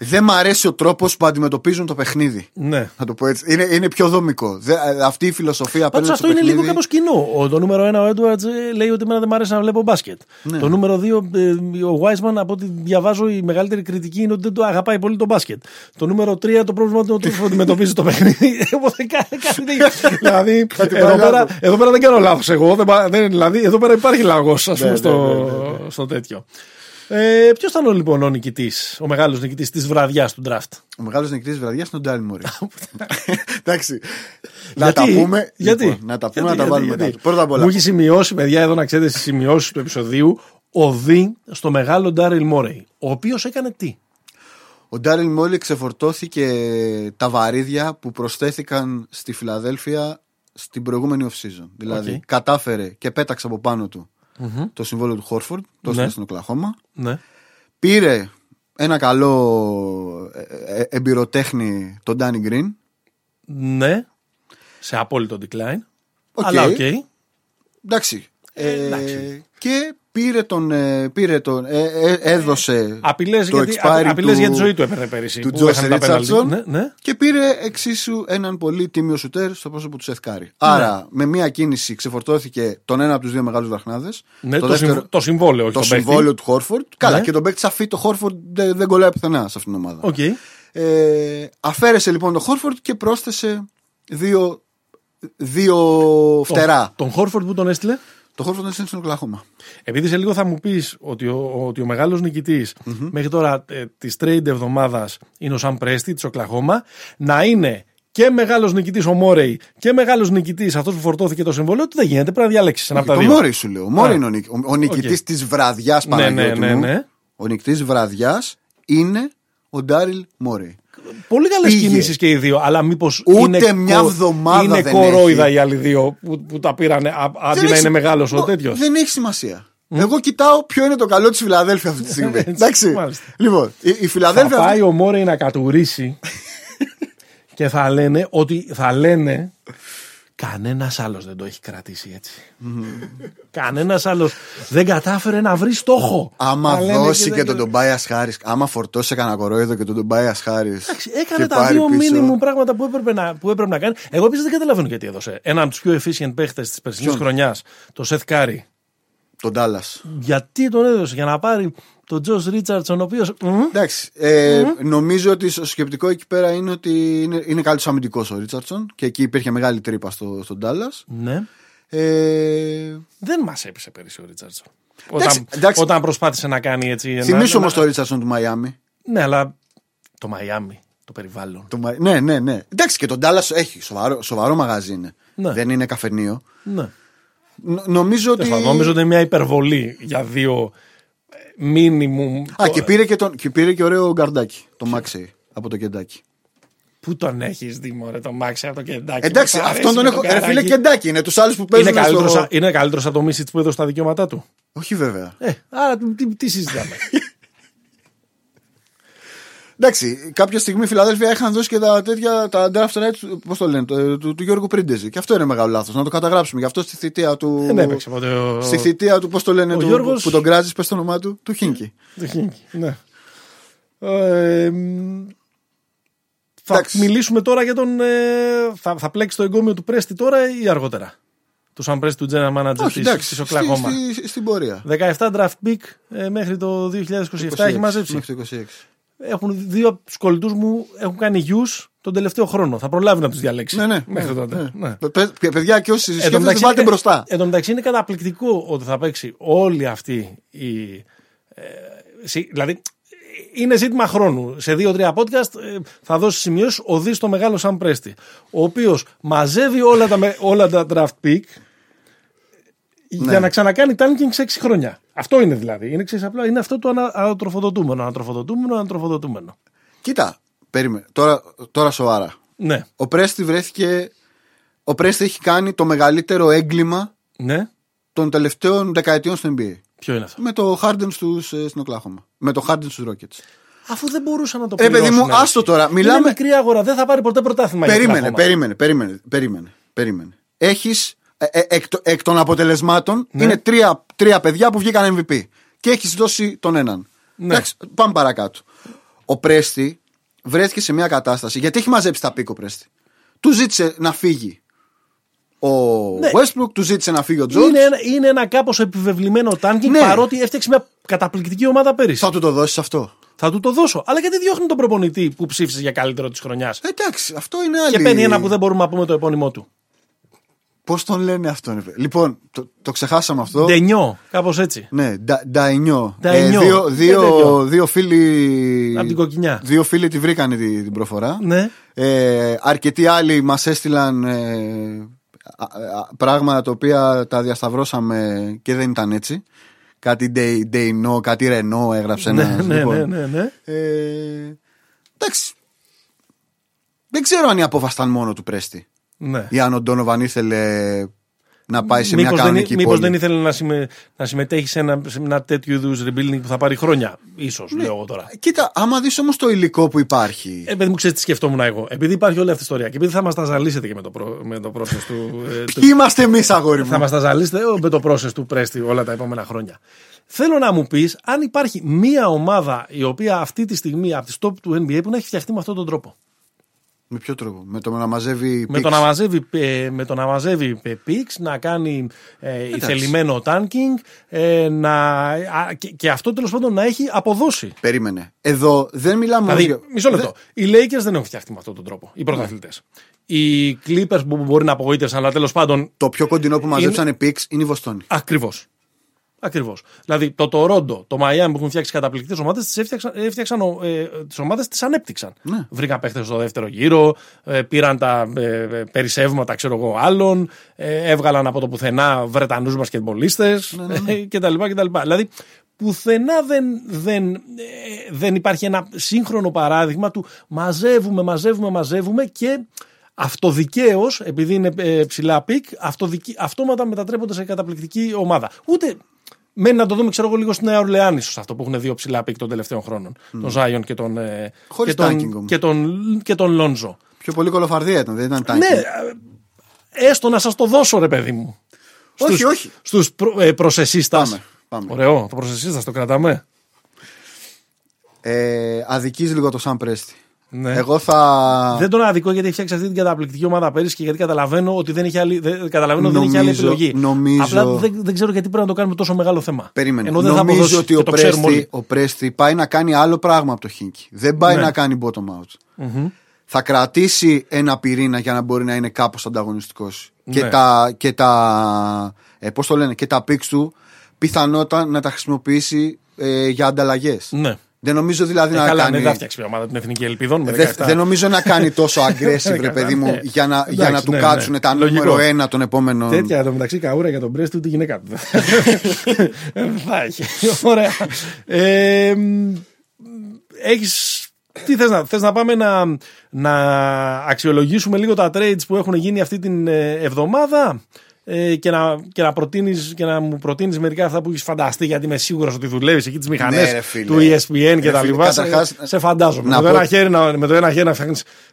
Δεν μ' αρέσει ο τρόπος που αντιμετωπίζουν το παιχνίδι. Ναι. Να το πω έτσι. Είναι πιο δομικό. Αυτή η φιλοσοφία απέναντι στο παιχνίδι. Αυτό είναι λίγο κάπως κοινό. Το νούμερο 1 ο Έντουαρτς λέει ότι εμένα δεν μ' αρέσει να βλέπω μπάσκετ. Ναι. Το νούμερο 2 ο Wiseman, από ό,τι διαβάζω, η μεγαλύτερη κριτική είναι ότι δεν το αγαπάει πολύ το μπάσκετ. Το νούμερο 3 το πρόβλημα είναι ότι αντιμετωπίζει το παιχνίδι. Δηλαδή εδώ πέρα δεν κάνω λάθος εγώ. Δηλαδή εδώ πέρα υπάρχει λαγός, ας πούμε, στο τέτοιο. Ποιος ήταν λοιπόν ο νικητής, ο μεγάλος νικητής της βραδιάς του draft? Ο μεγάλος νικητής της βραδιάς είναι ο Ντάλι Μόρι. Εντάξει. Να τα πούμε. Γιατί? Να τα πούμε, να τα βάλουμε. Πρώτα απ' όλα. Μου έχει σημειώσει, παιδιά, εδώ να ξέρετε, στις σημειώσεις του επεισοδίου, οδύ στο μεγάλο Ντάριλ Μόρεϊ. Ο οποίος έκανε τι? Ο Ντάριλ Μόρεϊ ξεφορτώθηκε τα βαρύδια που προσθέθηκαν στη Φιλαδέλφια στην προηγούμενη off-season. Δηλαδή, κατάφερε και πέταξε από πάνω του. Mm-hmm. Το συμβόλαιο του Χόρφορντ, το έστειλε στην Οκλαχώμα. Ναι. Πήρε ένα καλό εμπειροτέχνη, τον Ντάνι Γκριν. Ναι. Σε απόλυτο decline. Αλλά οκ. Εντάξει. Και πήρε τον. Έδωσε. Απειλές το για τη ζωή του έπαιρνε πέρυσι. Του Τζος Ρίτσαρντσον. Ναι. Και πήρε εξίσου έναν πολύ τίμιο σουτέρ στο πρόσωπο του Σεθ Κάρι. Άρα, ναι, με μία κίνηση ξεφορτώθηκε τον ένα από τους δύο μεγάλους βραχνάδες. Ναι, το συμβόλαιο. Το συμβόλαιο του Χόρφορντ. Καλά, ναι. Και τον παίκτη σαφή, το Χόρφορντ δεν κολλάει πουθενά σε αυτήν την ομάδα. Okay. Αφαίρεσε λοιπόν τον Χόρφορντ και πρόσθεσε δύο φτερά. Τον Χόρφορντ που τον έστειλε? Το Χόρφορντ είναι στον Οκλαχώμα. Επειδή σε λίγο θα μου πεις ότι ο μεγάλος νικητής μέχρι τώρα της trade εβδομάδας είναι ο Σαν Πρέστη της Οκλαχώμα, να είναι και μεγάλος νικητής ο Μόρεϊ και μεγάλος νικητής αυτός που φορτώθηκε το συμβόλαιο του, δεν γίνεται. Πρέπει να διαλέξεις ένα από τα δύο. Το Μόρεϊ σου λέω. Ο Μόρεϊ είναι ο νικητής της βραδιάς, Παναγιώτη. Ναι. Ο νικητής βραδιάς είναι ο Ντάριλ Μόρεϊ. Πολύ καλές κινήσεις και οι δύο, αλλά μήπως είναι κορόιδα οι άλλοι δύο που τα πήραν αντί να είναι μεγάλος ο τέτοιος. Δεν έχει σημασία. Εγώ κοιτάω ποιο είναι το καλό της Φιλαδέλφια αυτή τη στιγμή. Εντάξει. Λοιπόν, η Φιλαδέλφια. Θα πάει ο Μόρεϊ να κατουρίσει και θα λένε ότι κανένας άλλος δεν το έχει κρατήσει έτσι. Κανένας άλλος δεν κατάφερε να βρει στόχο. Άμα δώσει και τον Τομπάιας Χάρις, άμα φορτώσει κανένα κορόιδο και τον Τομπάιας Χάρις. Έκανε τα δύο μήνυμου πράγματα που έπρεπε να κάνει. Εγώ επίσης δεν καταλαβαίνω γιατί έδωσε έναν από τους πιο efficient παίχτες της περσινής χρονιάς, το Σεθ Κάρι. Τον Ντάλλας. Γιατί τον έδωσε? Για να πάρει τον Τζος Ρίτσαρντσον, ο οποίος. Εντάξει. Νομίζω ότι το σκεπτικό εκεί πέρα είναι ότι είναι καλύτερος αμυντικός ο Ρίτσαρντσον και εκεί υπήρχε μεγάλη τρύπα στον Ντάλλας. Ναι. Δεν μας έπεισε πέρυσι ο Ρίτσαρντσον. Όταν προσπάθησε να κάνει έτσι. Θυμίσου όμως το Ρίτσαρντσον του Μαϊάμι. Ναι, αλλά το Μαϊάμι, το περιβάλλον. Ναι. Εντάξει, και τον Ντάλλας έχει σοβαρό μαγαζί είναι. Ναι. Δεν είναι καφενείο. Ναι. Νομίζω ότι είναι μια υπερβολή για δύο μίνιμουμ. Και πήρε και ωραίο γκαρντάκι, το Μάξεϊ από το Κεντάκι. Πού τον έχεις δει, μωρέ, το Μάξεϊ από το Κεντάκι? Εντάξει, αυτόν τον έχω. Ρε φίλε, Κεντάκι είναι, τους άλλους που παίζουν. Είναι καλύτερος από το Μίσιτς που έδωσε τα δικαιώματά του? Όχι, βέβαια. Άρα τι συζητάμε? Εντάξει, κάποια στιγμή η Φιλαδέλφια είχαν δώσει και τα τέτοια, τα draft rights, πώς το λένε, του Γιώργου Πρίντεζη. Και αυτό είναι μεγάλο λάθος, να το καταγράψουμε. Γι' αυτό στη θητεία του. Δεν έπαιξε ποτέ. Στη θητεία του, πώς το λένε, Γιώργος... που τον κράζεις, πες το όνομά του, του Χίνκι. Του Χίνκι, ναι. Θα μιλήσουμε τώρα για τον. Θα πλέξει το εγκόμιο του Πρέστη τώρα ή αργότερα? Του Σαν Πρέστη, του general manager της Οκλαχώμα. Στην πορεία. 17 draft pick μέχρι το 2027 έχει μαζέψει. Μέχρι το 26. Έχουν δύο από τους κολλητούς μου, έχουν κάνει γιους τον τελευταίο χρόνο. Θα προλάβει να τους διαλέξει. Ναι. Μέχρι τότε. Ναι. Παιδιά, και όσοι σκέφτονται, πάτε μπροστά. Εν τω μεταξύ, είναι καταπληκτικό ότι θα παίξει όλη αυτή η. Δηλαδή, είναι ζήτημα χρόνου. Σε 2-3 podcast θα δώσει σημειώσεις οδύ στο μεγάλο Σαν Πρέστη. Ο οποίος μαζεύει όλα τα draft pick. Ναι. Για να ξανακάνει tanking σε 6 χρόνια. Αυτό είναι δηλαδή. Είναι, ξέρεις, απλά, είναι αυτό το ανατροφοδοτούμενο. Κοίτα, περίμενε. Τώρα σοβαρά. Ναι. Ο Πρέστη βρέθηκε. Ο Πρέστη έχει κάνει το μεγαλύτερο έγκλημα, ναι, των τελευταίων δεκαετιών στο NBA. Ποιο είναι αυτό? Με το Harden στην Οκλάχωμα. Με το Harden στους Rockets. Αφού δεν μπορούσαν να το πληρώσουν. Παιδί μου, άστο τώρα. Μιλάμε. Είναι μικρή αγορά. Δεν θα πάρει ποτέ πρωτάθλημα. Περίμενε. Έχεις. Εκ των αποτελεσμάτων, ναι, είναι τρία παιδιά που βγήκαν MVP. Και έχεις δώσει τον έναν. Ναι. Πάμε παρακάτω. Ο Πρέστη βρέθηκε σε μια κατάσταση. Γιατί έχει μαζέψει τα πίκο Πρέστη. Του ζήτησε να φύγει ο Westbrook, του ζήτησε να φύγει ο Τζόρτζ. Είναι ένα κάπως επιβεβλημένο τάνκινγκ, παρότι έφτιαξε μια καταπληκτική ομάδα πέρυσι. Θα του το δώσεις αυτό. Θα του το δώσω. Αλλά γιατί διώχνει τον προπονητή που ψήφισε για καλύτερο της χρονιάς. Εντάξει, αυτό είναι άλλη. Και παίρνει ένα που δεν μπορούμε να πούμε το επώνυμό του. Πώς τον λένε αυτόν, λοιπόν, το ξεχάσαμε αυτό. Ντενιό, κάπως έτσι. Ναι, Ντενιό. Δύο φίλοι. Από την Κοκκινιά. Δύο φίλοι τη βρήκανε την προφορά. Ναι. Αρκετοί άλλοι μας έστειλαν πράγματα τα οποία τα διασταυρώσαμε και δεν ήταν έτσι. Κάτι Ντενιό, κάτι Ρενό έγραψε ένας. Ναι. Εντάξει. Δεν ξέρω αν η απόφαση ήταν μόνο του Πρέστη. Ναι. Ή αν ο Ντόνοβαν ήθελε να πάει σε μια κανονική πόλη. Μήπως δεν ήθελε να συμμετέχει σε ένα τέτοιο είδους rebuilding που θα πάρει χρόνια, ίσως, λέω εγώ τώρα. Κοίτα, άμα δεις όμως το υλικό που υπάρχει. Επειδή μου ξέρεις τι σκεφτόμουν εγώ. Επειδή υπάρχει όλη αυτή η ιστορία και επειδή θα μας τα ζαλίσετε και με το process του. Ποιοι είμαστε εμείς, αγόρι μου. Θα μας τα ζαλίσετε με το process του Πρέστη όλα τα επόμενα χρόνια. Θέλω να μου πεις αν υπάρχει μία ομάδα η οποία αυτή τη στιγμή από τις top του NBA που να έχει φτιαχτεί με αυτόν τον τρόπο. Με ποιο τρόπο, με το να μαζεύει πίξ, να κάνει ηθελημένο τάνκινγκ και αυτό τέλος πάντων να έχει αποδώσει. Περίμενε. Εδώ δεν μιλάμε. Δηλαδή, μισό λεπτό. Οι Lakers δεν έχουν φτιαχτεί με αυτόν τον τρόπο. Οι πρωταθλητές. Οι Clippers που μπορεί να απογοήτευσαν, αλλά τέλος πάντων. Το πιο κοντινό που μαζέψανε πίξ είναι η Βοστόνη. Ακριβώς. Δηλαδή το Τορόντο, το Μαϊάμι που έχουν φτιάξει καταπληκτικές ομάδες, τις έφτιαξαν τις ομάδες, τις ανέπτυξαν. Ναι. Βρήκαν παίχτες στο δεύτερο γύρο, πήραν τα περισσεύματα, ξέρω εγώ, άλλων, έβγαλαν από το πουθενά Βρετανούς μπασκετμπολίστες κτλ. Δηλαδή πουθενά δεν υπάρχει ένα σύγχρονο παράδειγμα του μαζεύουμε και αυτοδικαίως, επειδή είναι ψηλά πικ, αυτόματα μετατρέπονται σε καταπληκτική ομάδα. Ούτε μένει να το δούμε, ξέρω εγώ, λίγο στη Νέα Ορλεάνη, ίσως αυτό που έχουν δύο ψηλά πικ των τελευταίων χρόνων. Τον Ζάιον και τον Λόντζο. Πιο πολύ κολοφαρδία ήταν, δεν ήταν τάγκινγκ. Ναι, έστω να σας το δώσω, ρε παιδί μου. Όχι. Στους προσεσίστας. Πάμε. Ωραίο, το προσεσίστας το κρατάμε. Αδικείς λίγο το Σαν Πρέστη. Ναι. Εγώ θα. Δεν τον αδικό γιατί έχει φτιάξει αυτή την καταπληκτική ομάδα πέρυσι και γιατί καταλαβαίνω ότι δεν έχει άλλη, άλλη επιλογή. Απλά δεν ξέρω γιατί πρέπει να το κάνουμε τόσο μεγάλο θέμα. Περίμενε. Νομίζω ότι ο Πρέστη πάει να κάνει άλλο πράγμα από το Χίνκι. Δεν πάει να κάνει bottom out. Mm-hmm. Θα κρατήσει ένα πυρήνα για να μπορεί να είναι κάπως ανταγωνιστικός. Ναι. Και τα picks του πιθανότατα να τα χρησιμοποιήσει για ανταλλαγές. Ναι. Δεν νομίζω δηλαδή να κάνει. Δεν θα φτιάξει μια ομάδα την Εθνική Ελπίδων. Δεν νομίζω να κάνει τόσο aggressive, ρε παιδί μου, για να του κάτσουν τα νούμερο ένα των επόμενων. Τέτοια εδώ μεταξύ καούρα για τον Πρέστη, ούτε γυναίκα του. Θα έχει. Ωραία. Τι θες να πάμε να αξιολογήσουμε λίγο τα trades που έχουν γίνει αυτή την εβδομάδα. Και να μου προτείνεις μερικά αυτά που έχεις φανταστεί, γιατί είμαι σίγουρος ότι δουλεύεις εκεί τις μηχανές του ESPN και τα λοιπά. Σε φαντάζομαι. Με το ένα χέρι να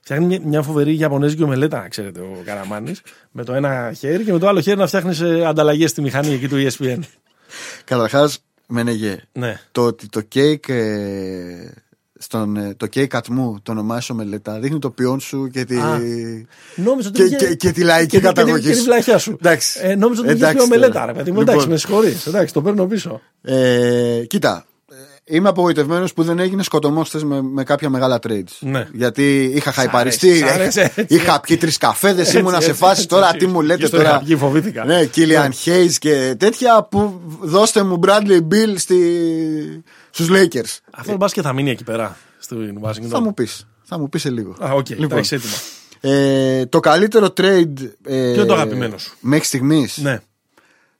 φτιάχνει μια φοβερή Ιαπωνέζικη ομελέτα, ξέρετε, ο Καραμάνης. Με το ένα χέρι και με το άλλο χέρι να φτιάχνεις ανταλλαγές στη μηχανή εκεί του ESPN. Καταρχάς, Μενεγέ, το ότι το κέικ. Το κέικ ατμού το ονομάζει ομελέτα, δείχνει το ποιόν σου και τη λαϊκή καταγωγή σου. Και τη βλαχιά σου. Νόμιζα ότι είχε πει ομελέτα, ρε παιδί μου. Εντάξει, με συγχωρείς. Εντάξει, το παίρνω πίσω. Κοίτα, είμαι απογοητευμένος που δεν έγινε σκοτωμός με κάποια μεγάλα trades. Γιατί είχα χαϊπαριστεί, είχα πιει 3 καφέδες, ήμουνα σε φάση τώρα τι μου λέτε τώρα. Ναι, Κίλιαν Χέις και τέτοια που δώστε μου Bradley Beal στους Lakers. Αυτό μπας και θα μείνει εκεί πέρα στην Washington. Θα μου πεις σε λίγο. Λοιπόν, έχεις έτοιμα. Το καλύτερο trade. Ποιο το αγαπημένο σου μέχρι στιγμής? Ναι.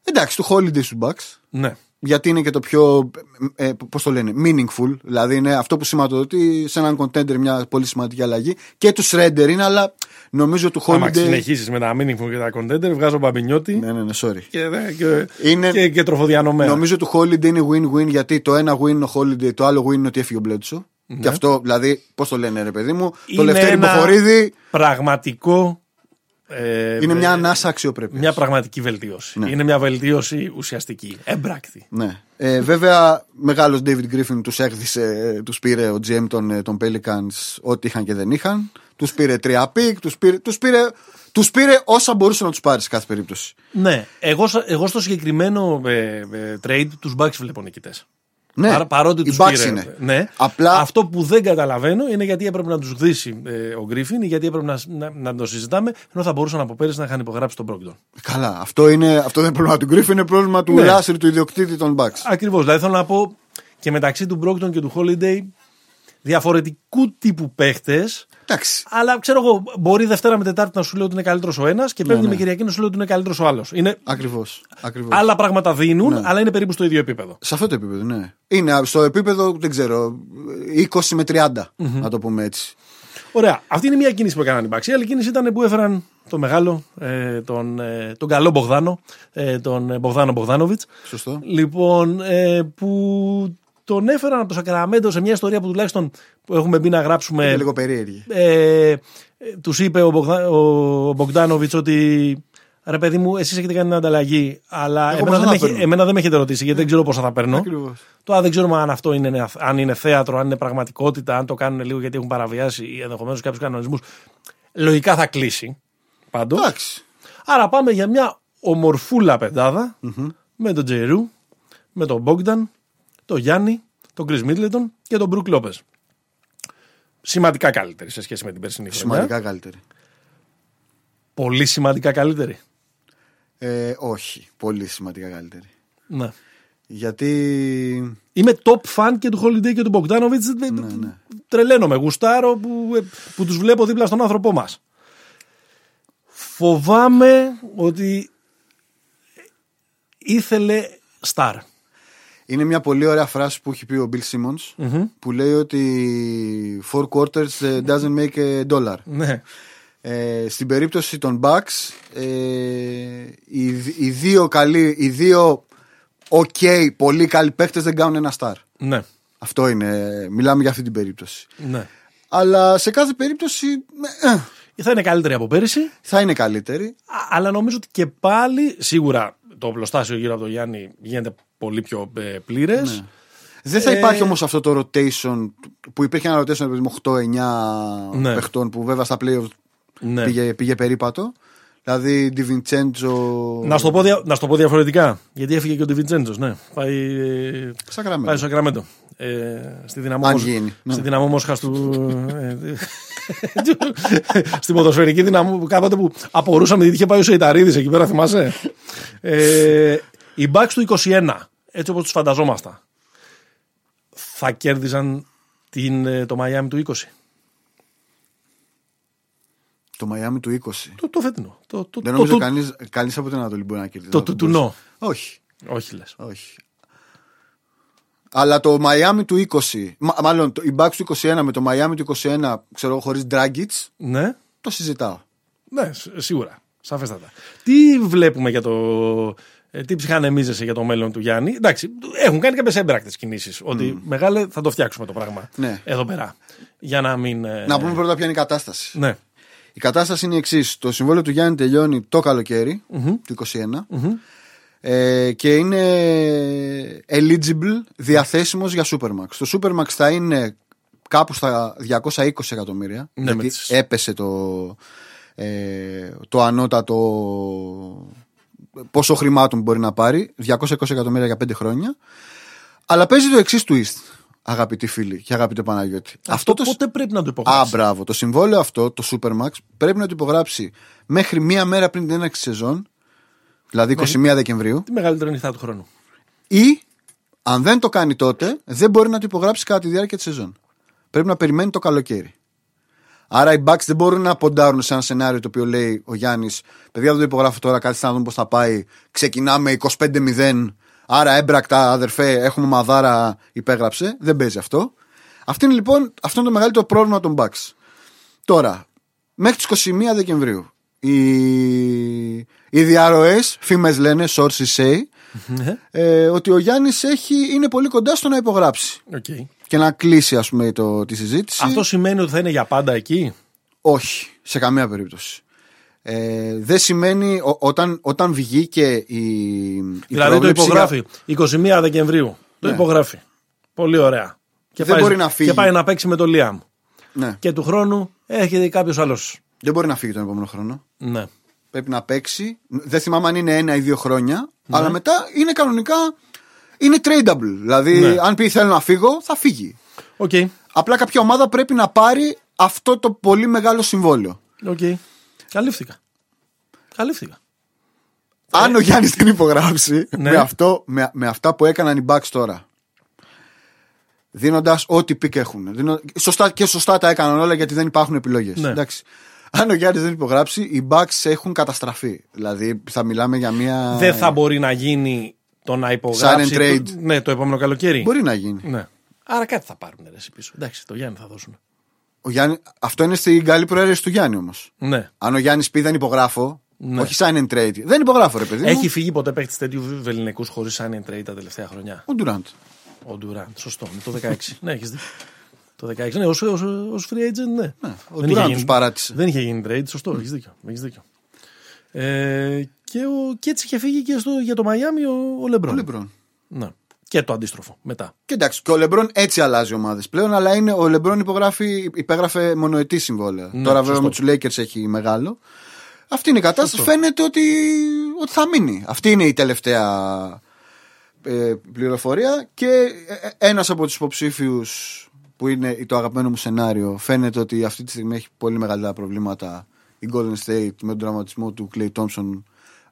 Εντάξει, του Holiday στους Bucks. Ναι. Γιατί είναι και το πιο, meaningful. Δηλαδή είναι αυτό που σηματοδοτεί σε έναν contender μια πολύ σημαντική αλλαγή. Και του Shredder είναι, αλλά νομίζω του Holiday. Αν συνεχίσεις με τα meaningful και τα contender, βγάζω Μπαμπινιώτη. Ναι, sorry. Και τροφοδιανομέα. Νομίζω του Holiday είναι win-win, γιατί το ένα win είναι ο Holiday, το άλλο win είναι ότι έφυγε ο Μπλέτσο. Ναι. Και αυτό, δηλαδή, πώς το λένε, ρε παιδί μου, είναι το Λευτέρη Μποχορίδη. Πραγματικό Είναι μια ανάσα αξιοπρέπειας. Μια πραγματική βελτίωση. Ναι. Είναι μια βελτίωση ουσιαστική, εμπράκτη. Ναι. Βέβαια, μεγάλος David Griffin τους έκδισε, τους πήρε ο GM των Pelicans ό,τι είχαν και δεν είχαν. Τους πήρε 3 πικ, τους πήρε όσα μπορούσε να τους πάρει σε κάθε περίπτωση. Ναι. Εγώ στο συγκεκριμένο trade τους Bucks βλέπω νικητές. Ναι, παρότι τους πήρε, ναι. Απλά... Αυτό που δεν καταλαβαίνω είναι γιατί έπρεπε να τους χδίσει ο Γκρίφιν, γιατί έπρεπε να το συζητάμε, ενώ θα μπορούσαν από πέρυσι να είχαν υπογράψει τον Μπρόγκτον. Καλά, αυτό δεν είναι πρόβλημα του Γκρίφιν, είναι πρόβλημα του Λάσερ, του ιδιοκτήτη των Μπακς. Ακριβώς, δηλαδή θέλω να πω και μεταξύ του Μπρόγκτον και του Holiday διαφορετικού τύπου παίχτες. Εντάξει. Αλλά ξέρω εγώ, μπορεί Δευτέρα με Τετάρτη να σου λέω ότι είναι καλύτερος ο ένας και Πέμπτη με Κυριακή να σου λέω ότι είναι καλύτερος ο άλλος. Είναι... Ακριβώς. Άλλα πράγματα δίνουν, αλλά είναι περίπου στο ίδιο επίπεδο. Σε αυτό το επίπεδο, ναι. Είναι στο επίπεδο, δεν ξέρω, 20 με 30, να το πούμε έτσι. Ωραία. Αυτή είναι μια κίνηση που έκαναν οι Bucks. Η άλλη κίνηση ήταν που έφεραν το μεγάλο, τον καλό Μπογδάνο, τον Μπογδάνο Μπογδάνοβιτς. Σωστό. Λοιπόν, που. Τον έφεραν από το Σακραμέντο σε μια ιστορία που τουλάχιστον έχουμε μπει να γράψουμε. Είναι λίγο περίεργη. Τους είπε ο Μπογκδάνοβιτς ότι ρε παιδί μου, εσείς έχετε κάνει την ανταλλαγή, αλλά εμένα δεν με έχετε ρωτήσει γιατί δεν ξέρω πόσα θα παίρνω. Τώρα δεν ξέρουμε αν είναι θέατρο, αν είναι πραγματικότητα, αν το κάνουν λίγο γιατί έχουν παραβιάσει ενδεχομένως κάποιους κανονισμούς. Λογικά θα κλείσει πάντως. Εντάξει. Άρα πάμε για μια ομορφούλα πεντάδα με τον Τζερού, με τον Μπόγκταν, τον Γιάννη, τον Chris Middleton και τον Brook Lopez. Σημαντικά καλύτερη σε σχέση με την περσινή χρονιά. Σημαντικά καλύτερη. Πολύ σημαντικά καλύτερη. Όχι, πολύ σημαντικά καλύτερη. Ναι. Γιατί... Είμαι top fan και του Holiday και του Bogdanovic. Ναι. Τρελαίνομαι, γουστάρω που τους βλέπω δίπλα στον άνθρωπό μας. Φοβάμαι ότι ήθελε star. Είναι μια πολύ ωραία φράση που έχει πει ο Bill Simmons που λέει ότι four quarters doesn't make a dollar. Στην περίπτωση των Bucks οι δύο ok, πολύ καλοί παίκτες δεν κάνουν ένα star. Ναι. Αυτό είναι, μιλάμε για αυτή την περίπτωση. Ναι. Αλλά σε κάθε περίπτωση θα είναι καλύτερη από πέρυσι. Θα είναι καλύτερη. Αλλά νομίζω ότι και πάλι σίγουρα το πλωστάσιο γύρω από τον Γιάννη γίνεται πολύ πιο πλήρες. Ναι. Δεν θα υπάρχει όμως αυτό το rotation που υπήρχε, ένα rotation με 8-9 παιχτών που βέβαια στα playoff πήγε περίπατο. Δηλαδή DiVincenzo. Να στο πω διαφορετικά. Γιατί έφυγε και ο DiVincenzo. Ναι. Πάει στο Σακραμέντο. Στη δυναμό Μόσχας του. Στη ποδοσφαιρική δυναμό κάποτε που απορούσαμε γιατί είχε πάει ο Σεϊταρίδης εκεί πέρα, θυμάσαι. Οι Bucks του 21, έτσι όπως τους φανταζόμασταν, θα κέρδιζαν το Μαϊάμι του 20. Το Μαϊάμι του 20. Το φετινό. Δεν νομίζω κανείς από την Ανατολή μπορεί να κερδίσει. Το τουνό. Όχι. Όχι λες. Όχι. Αλλά το Μαϊάμι του 20, μάλλον οι Bucks του 21 με το Μαϊάμι του 21, ξέρω, χωρίς Dragic, ναι. Το συζητάω. Ναι, σίγουρα. Σαφέστατα. Τι βλέπουμε για το... Τι ψυχανεμίζεσαι για το μέλλον του Γιάννη? Εντάξει, έχουν κάνει κάποιες έμπρακτες κινήσεις. Ότι μεγάλε θα το φτιάξουμε το πράγμα. Ναι. Εδώ πέρα. Για να μην. Να πούμε πρώτα ποια είναι η κατάσταση. Ναι. Η κατάσταση είναι η εξής. Το συμβόλαιο του Γιάννη τελειώνει το καλοκαίρι του 2021 και είναι eligible, διαθέσιμος για Supermax. Το Supermax θα είναι κάπου στα 220 εκατομμύρια. Ναι, γιατί έπεσε το ανώτατο. Πόσο χρημάτων μπορεί να πάρει, 220 εκατομμύρια για 5 χρόνια. Αλλά παίζει το εξής twist, αγαπητοί φίλοι και αγαπητέ Παναγιώτη. Αυτό πότε πρέπει να το υπογράψει? Μπράβο. Το συμβόλαιο αυτό, το Supermax, πρέπει να το υπογράψει μέχρι μία μέρα πριν την έναρξη σεζόν, δηλαδή 21 Δεκεμβρίου. Τη μεγαλύτερη νυχτά του χρόνου. Ή, αν δεν το κάνει τότε, δεν μπορεί να το υπογράψει κατά τη διάρκεια τη σεζόν. Πρέπει να περιμένει το καλοκαίρι. Άρα οι Bucks δεν μπορούν να ποντάρουν σε ένα σενάριο το οποίο λέει ο Γιάννης, παιδιά δεν το υπογράφω τώρα, κάτσε να δούμε πώς θα πάει. Ξεκινάμε 25-0. Άρα έμπρακτα, αδερφέ, έχουμε μαδάρα, υπέγραψε. Δεν παίζει αυτό. Αυτό είναι το μεγαλύτερο πρόβλημα των Bucks. Τώρα, μέχρι τις 21 Δεκεμβρίου, οι διαρροές, φήμες λένε, sources say, ότι ο Γιάννης είναι πολύ κοντά στο να υπογράψει. Okay. Και να κλείσει, ας πούμε, τη συζήτηση. Αυτό σημαίνει ότι θα είναι για πάντα εκεί? Όχι, σε καμία περίπτωση. Δεν σημαίνει όταν βγήκε η δηλαδή το υπογράφει 21 Δεκεμβρίου. Το υπογράφει. Πολύ ωραία. Και δεν πάει, μπορεί να φύγει. Και πάει να παίξει με τον Λιάμ. Ναι. Και του χρόνου έρχεται κάποιος άλλος. Δεν μπορεί να φύγει τον επόμενο χρόνο. Ναι. Πρέπει να παίξει. Δεν θυμάμαι αν είναι 1 ή 2 χρόνια. Ναι. Αλλά μετά είναι κανονικά. Είναι tradable. Δηλαδή, ναι. αν πει θέλω να φύγω, θα φύγει. Okay. Απλά κάποια ομάδα πρέπει να πάρει αυτό το πολύ μεγάλο συμβόλαιο. Okay. Καλύφθηκα. Αν ο Γιάννης την υπογράψει ναι. με αυτά που έκαναν οι Bucks τώρα. Δίνοντας ό,τι πικ έχουν. Σωστά τα έκαναν όλα γιατί δεν υπάρχουν επιλογές. Ναι. Εντάξει. Αν ο Γιάννης δεν υπογράψει, οι Bucks έχουν καταστραφεί. Δηλαδή θα μιλάμε για μια. Δεν θα μπορεί να γίνει το να υπογράψει. Sign and trade. Ναι, το επόμενο καλοκαίρι. Μπορεί να γίνει. Ναι. Άρα κάτι θα πάρουν ρε, πίσω. Εντάξει, το Γιάννη θα δώσουν. Αυτό είναι στην καλή προαίρεση του Γιάννη όμως. Ναι. Αν ο Γιάννης πει δεν υπογράφω, ναι. όχι sign and trade. Δεν υπογράφω, ρε παιδί μου. Έχει φύγει ποτέ παίκτης τέτοιου βελληνικούς χωρίς sign and trade τα τελευταία χρονιά? Ο Ντουράντ. Σωστό. Το 16. ναι, έχεις δίκιο. Το 16. Ναι, ως free agent, ναι. Ο Ντουράντ τους παράτησε. Δεν είχε γίνει trade, σωστό. Έχεις δίκιο. Και έτσι είχε φύγει και για το Μαϊάμι ο Λεμπρόν. Ναι. Και το αντίστροφο μετά. Και εντάξει, και ο Λεμπρόν έτσι αλλάζει ομάδες πλέον, αλλά είναι ο Λεμπρόν υπέγραφε μονοετή συμβόλαια. Ναι, τώρα βέβαια με τους Lakers έχει μεγάλο. Αυτή είναι η κατάσταση. Σωστό. Φαίνεται ότι θα μείνει. Αυτή είναι η τελευταία πληροφορία. Και ένας από τους υποψήφιους που είναι το αγαπημένο μου σενάριο, φαίνεται ότι αυτή τη στιγμή έχει πολύ μεγάλα προβλήματα η Golden State με τον τραυματισμό του Clay Thompson.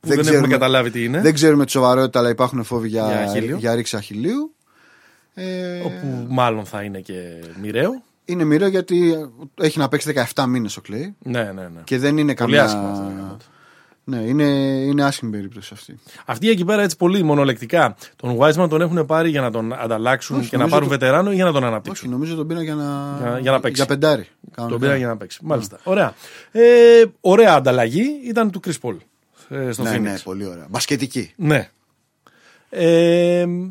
Δεν ξέρουμε, έχουμε καταλάβει τι είναι. Δεν ξέρουμε τη σοβαρότητα, αλλά υπάρχουν φόβοι για ρήξη αχιλλείου. Όπου μάλλον θα είναι και μοιραίο. Είναι μοιραίο γιατί έχει να παίξει 17 μήνες ο Κλέι. Ναι. Και δεν είναι καμία. Άσχημα. Ναι, είναι άσχημη περίπτωση αυτή. Αυτοί εκεί πέρα έτσι πολύ μονολεκτικά. Τον Wiseman τον έχουν πάρει για να τον ανταλλάξουν. Όχι, και να πάρουν βετεράνο ή για να τον αναπτύξουν. Όχι, νομίζω τον πήραν για να παίξει. Για πεντάρι. Τον πήραν για να παίξει. Μάλιστα. Ωραία. Ωραία ανταλλαγή ήταν του Chris Paul. Ναι, πολύ ωραία. Μπασκετική. Ναι.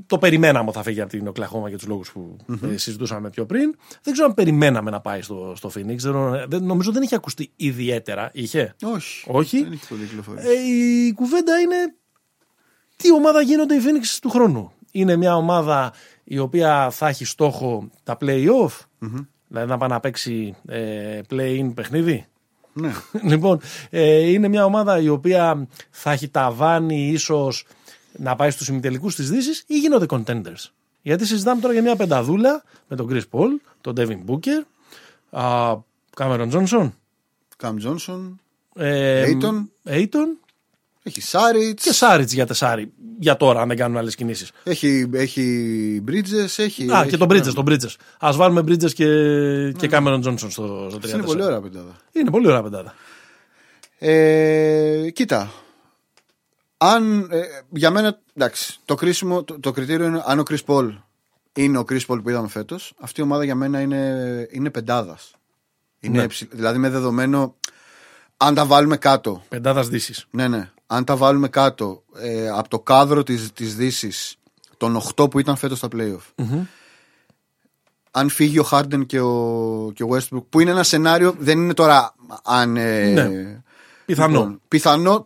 Το περιμέναμε θα φύγει από την Οκλαχώμα για τους λόγους που συζητούσαμε πιο πριν. Δεν ξέρω αν περιμέναμε να πάει στο Φίνιξ. Νομίζω δεν είχε ακουστεί ιδιαίτερα. Είχε. Όχι. Δεν είχε πολύ κυκλοφορία. Η κουβέντα είναι τι ομάδα γίνονται οι Φίνιξ του χρόνου. Είναι μια ομάδα η οποία θα έχει στόχο τα play-off. Δηλαδή να πάει να παίξει play-in παιχνίδι. Ναι. Λοιπόν, είναι μια ομάδα η οποία θα έχει ταβάνει ίσως να πάει στους ημιτελικούς της Δύσης ή γίνονται contenders. Γιατί συζητάμε τώρα για μια πενταδούλα με τον Chris Paul, τον Devin Booker, Cam Johnson, Ayton. Έχει Σάριτς. Και Σάριτς για τεσάρι. Για τώρα, αν δεν κάνουν άλλες κινήσεις. Έχει Bridges. Και τον Bridges. Ας βάλουμε Bridges και Cameron Johnson στο 34. Είναι πολύ ωραία πεντάδα. Κοίτα. Αν, για μένα, εντάξει, το κριτήριο είναι αν ο Chris Paul είναι ο Chris Paul που είδαμε φέτος. Αυτή η ομάδα για μένα είναι πεντάδας. Είναι δηλαδή με δεδομένο, αν τα βάλουμε κάτω. Πεντάδας Δύσης. Ναι. Αν τα βάλουμε κάτω από το κάδρο της Δύσης, των 8 που ήταν φέτος στα play-off, αν φύγει ο Harden και ο Westbrook, που είναι ένα σενάριο, δεν είναι τώρα αν...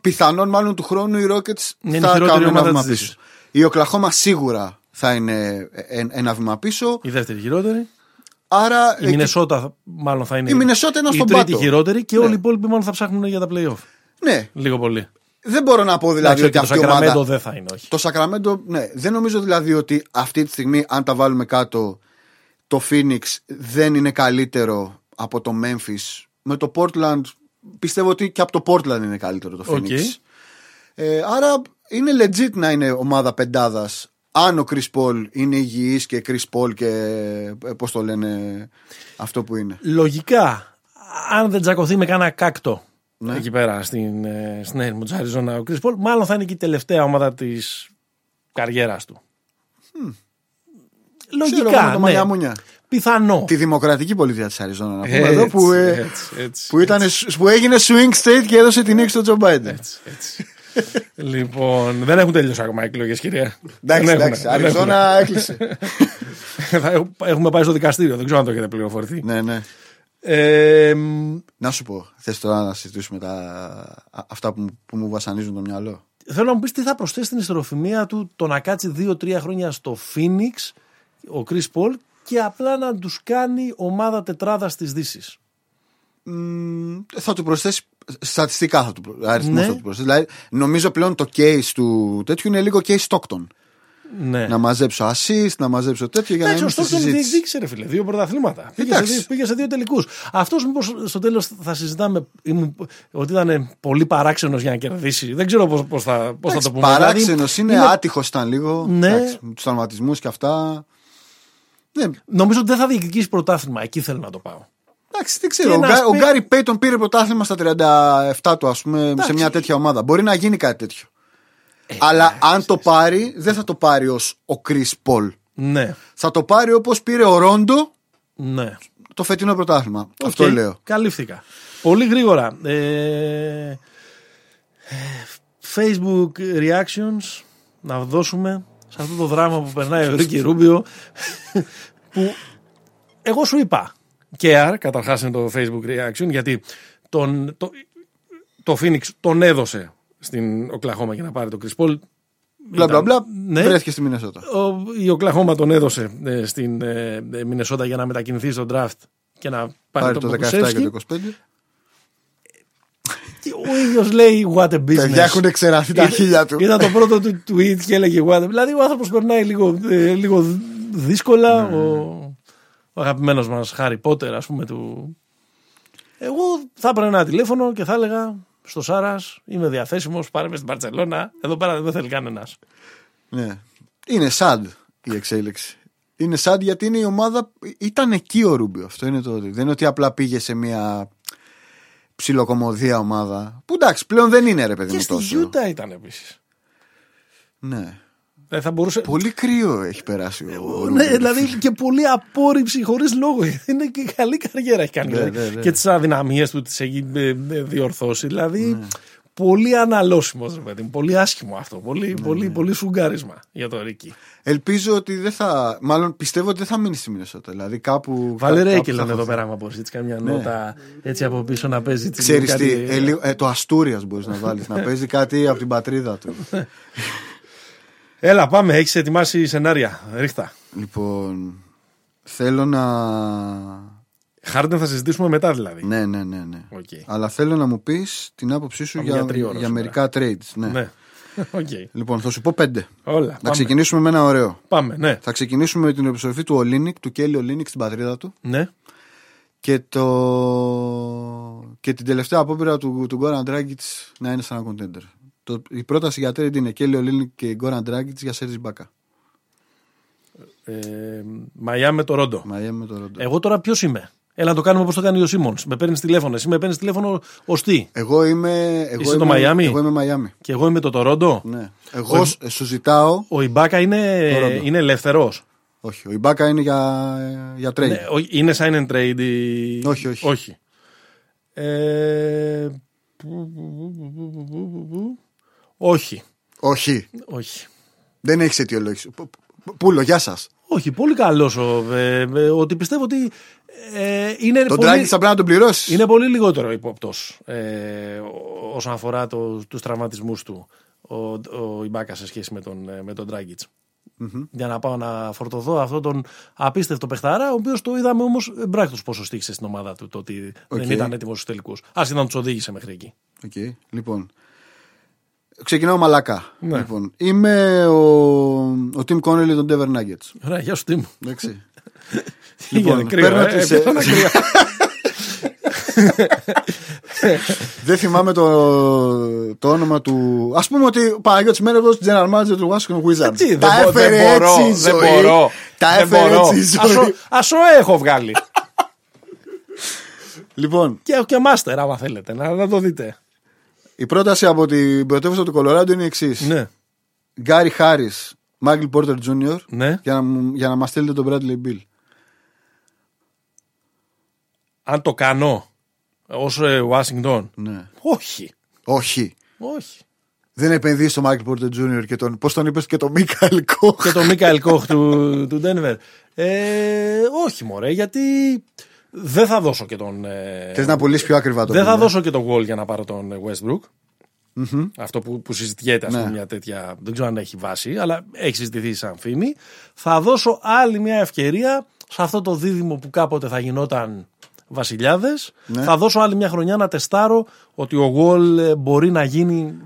πιθανόν μάλλον του χρόνου οι Rockets θα κάνουν ένα βήμα πίσω. Η Οκλαχώμα σίγουρα θα είναι ένα βήμα πίσω. Η δεύτερη χειρότερη. Άρα, η Μινεσότα μάλλον θα είναι η τρίτη χειρότερη και όλοι οι υπόλοιποι μάλλον θα ψάχνουν για τα play-off. Ναι. Λίγο πολύ. Δεν μπορώ να πω δηλαδή ότι αυτή η ομάδα. Το Sacramento δεν θα είναι, όχι. Το Sacramento, ναι. Δεν νομίζω δηλαδή ότι αυτή τη στιγμή, αν τα βάλουμε κάτω, το Phoenix δεν είναι καλύτερο από το Memphis. Με το Portland, πιστεύω ότι και από το Portland είναι καλύτερο το Phoenix. Okay. Άρα είναι legit να είναι ομάδα πεντάδας. Αν ο Chris Paul είναι υγιής και Chris Paul και πώς το λένε αυτό που είναι. Λογικά, αν δεν τσακωθεί με κάνα κάκτο. Ναι. Εκεί πέρα στην έρημο της Αριζόνα ο Chris Paul, μάλλον θα είναι και η τελευταία ομάδα της καριέρας του. Λογικά, ναι. Πιθανό. Τη δημοκρατική πολιτεία της Αριζόνα, να πούμε, έτσι, εδώ που, έτσι, που, ήταν, που έγινε swing state και έδωσε την νίκη στον Τζο Μπάιντεν. Έτσι. Λοιπόν, δεν έχουν τελειώσει ακόμα οι εκλογές, κυρία. Εντάξει, Αριζόνα έκλεισε. Έχουμε πάει στο δικαστήριο, δεν ξέρω αν το έχετε πληροφορηθεί. Ναι. Να σου πω, θες τώρα να συζητήσουμε αυτά που μου βασανίζουν το μυαλό? Θέλω να μου πεις τι θα προσθέσει στην ιστεροφημία του το να κάτσει 2-3 χρόνια στο Phoenix ο Chris Paul και απλά να τους κάνει ομάδα τετράδας της Δύσης. Θα του προσθέσει στατιστικά, θα του, ναι, θα του προσθέσει. Δηλαδή, νομίζω πλέον το case του τέτοιου είναι λίγο case Stockton. Ναι. Να μαζέψω assist, να μαζέψω τέτοιο για να μην συζητήσω. Ο Στόκτον διεκδίκησε, ρε φίλε, 2 πρωταθλήματα. Πήγε σε 2 τελικούς. Αυτός μήπως στο τέλος θα συζητάμε ότι ήταν πολύ παράξενος για να κερδίσει. Δεν ξέρω πώς θα το πούμε. Παράξενος είναι, άτυχος ήταν λίγο. Ναι. Με τους τραυματισμούς και αυτά. Ναι. Νομίζω ότι δεν θα διεκδικήσει πρωτάθλημα. Εκεί θέλω να το πάω. Εντάξει, δεν ξέρω. Ο Γκάρι Πέιτον πήρε πρωτάθλημα στα 37 του, ας πούμε, σε μια τέτοια ομάδα. Μπορεί να γίνει κάτι τέτοιο. Αλλά αν το πάρει, δεν θα το πάρει ως ο Chris Paul. Ναι. Θα το πάρει όπως πήρε ο Ρόντο, ναι, το φετινό πρωτάθλημα. Okay. Αυτό λέω. Καλύφθηκα. Πολύ γρήγορα. Facebook reactions να δώσουμε σε αυτό το δράμα που περνάει ο Ρίκι Ρούμπιο. Που εγώ σου είπα. Care, καταρχάς είναι το Facebook reaction, γιατί το Phoenix τον έδωσε στην Οκλαχώμα για να πάρει τον Chris Paul. Μπλα μπλα μπλα, ναι, βρέθηκε στη Μινεσότα. Η Οκλαχώμα τον έδωσε στην Μινεσότα για να μετακινηθεί στον draft και να πάρει το 17 και το 25. Και ο ίδιος λέει what a business. Παιδιά έχουν ξεραθεί τα χίλια του. Ήταν το πρώτο του tweet και έλεγε what a... Δηλαδή ο άνθρωπος περνάει λίγο δύσκολα. Ο αγαπημένος μας Harry Potter, ας πούμε, του... Εγώ θα έπαιρνα ένα τηλέφωνο και θα έλεγα στο Σάρας, είμαι διαθέσιμος, πάρε με στην Μπαρτσελώνα. Εδώ πέρα δεν θέλει κανένας. Ναι. Είναι sad η εξέλιξη. Είναι sad γιατί είναι η ομάδα. Ήταν εκεί ο Ρούμπιο. Αυτό είναι το. Δεν είναι ότι απλά πήγε σε μια ψιλοκομωδία ομάδα. Που εντάξει, πλέον δεν είναι, ρε παιδί μου, τόσο. Και στη Γιούτα ήταν επίσης. Ναι. Θα μπορούσε... Πολύ κρύο έχει περάσει ο ναι, δηλαδή και πολλή απόρριψη χωρίς λόγο. Είναι και καλή καριέρα έχει κάνει. Ναι. Και τις αδυναμίες του τις έχει διορθώσει. Δηλαδή πολύ αναλώσιμος, δηλαδή, πολύ άσχημο αυτό. Πολύ σουγκάρισμα για το Ρίκι. Ελπίζω ότι δεν θα. Μάλλον πιστεύω ότι δεν θα μείνει στη Μινεσότα. Δηλαδή κάπου. Βαλερέ και λένε εδώ πέρα, άμα μπορεί έτσι καμιά νότα έτσι από πίσω να παίζει. Ξέρεις τι, το Αστούριας μπορεί να βάλει να παίζει κάτι από την πατρίδα του. Έλα, πάμε, έχεις ετοιμάσει σενάρια, ρίχτα. Λοιπόν, θέλω να... Χάρντεν θα συζητήσουμε μετά δηλαδή. Ναι. Okay. Αλλά θέλω να μου πεις την άποψή σου για μερικά trades. Ναι. Okay. Λοιπόν, θα σου πω 5. Όλα, να ξεκινήσουμε με ένα ωραίο. Πάμε, ναι. Θα ξεκινήσουμε με την επιστροφή του Ολίνικ, του Κέλι Ολίνικ στην πατρίδα του. Ναι. Και την τελευταία απόπειρα του Γκόραν Ντράγκιτς να είναι σαν ένα κοντέντερ. Η πρόταση για trade είναι Κέλι Ολίνικ και Γκόραν Ντράγκιτς για Σέρτζι Μπάκα. Μαϊάμι με το Ρόντο. Εγώ τώρα ποιος είμαι? Έλα να το κάνουμε όπως το κάνει ο Σίμονς. Με παίρνεις τηλέφωνο. Εσύ με παίρνεις τηλέφωνο ως τι? Εγώ είμαι. Είσαι το Μαϊάμι. Εγώ είμαι Μαϊάμι. Και εγώ είμαι το Τορόντο. Ναι. Εγώ σου ζητάω. Ο Ιμπάκα είναι ελεύθερος. Όχι. Ο Ιμπάκα είναι για trade. Ναι, είναι sign and trade. Όχι. Όχι. Δεν έχεις αιτιολόγηση. Πούλο, γεια σας. Όχι, πολύ καλός. Ότι πιστεύω ότι είναι. Τον Ντράγκιτς θα πρέπει να τον πληρώσει. Είναι πολύ λιγότερο υπόπτος όσον αφορά τους τραυματισμούς του ο Ιμπάκα σε σχέση με τον Ντράγκιτς. Για να πάω να φορτωθώ αυτόν τον απίστευτο παιχταρά, ο οποίος το είδαμε όμως μπράκτος πόσο στήχησε στην ομάδα του, το ότι δεν ήταν έτοιμος στους τελικούς. Ας ήταν να τους οδήγησε μέχρι εκεί. Λοιπόν. Ξεκινάω μαλακά. Ναι. Λοιπόν, είμαι ο Τιμ Κόνελι των Denver Nuggets. Ωραία, γεια σου Τιμ. Εντάξει. Λοιπόν, παίρνω τις... Δεν θυμάμαι το όνομα του. Ας πούμε ότι ο Παναγιώτης Μένεγος, General Manager του Washington Wizards. Τα έφερε έτσι η ζωή. Ας το έχω βγάλει. Λοιπόν. Και μάστερ άμα θέλετε να το δείτε. Η πρόταση από την πρωτεύουσα του Κολοράντο είναι η εξής. Ναι. Γκάρι Χάρις, Μάικλ Πόρτερ Τζούνιορ, για να μας στείλετε τον Bradley Beal. Αν το κάνω ως Ουάσιγκτον. Ναι. Όχι. Δεν επενδύει στο Μάικλ Πόρτερ Τζούνιορ και τον. Πώς τον είπες, και τον Μίκαελ Κόχ. Και τον Μίκαελ Κόχ του Ντένβερ. Όχι, μωρέ, γιατί Δεν θα δώσω και τον. Θες να πουλήσεις πιο ακριβά τον. Δεν θα δώσω και τον Wall για να πάρω τον Westbrook. Mm-hmm. Αυτό που συζητιέται, ας πούμε, μια τέτοια. Δεν ξέρω αν έχει βάση, αλλά έχει συζητηθεί σαν φήμη. Θα δώσω άλλη μια ευκαιρία σε αυτό το δίδυμο που κάποτε θα γινόταν βασιλιάδες. Ναι. Θα δώσω άλλη μια χρονιά να τεστάρω ότι ο Wall μπορεί να γίνει.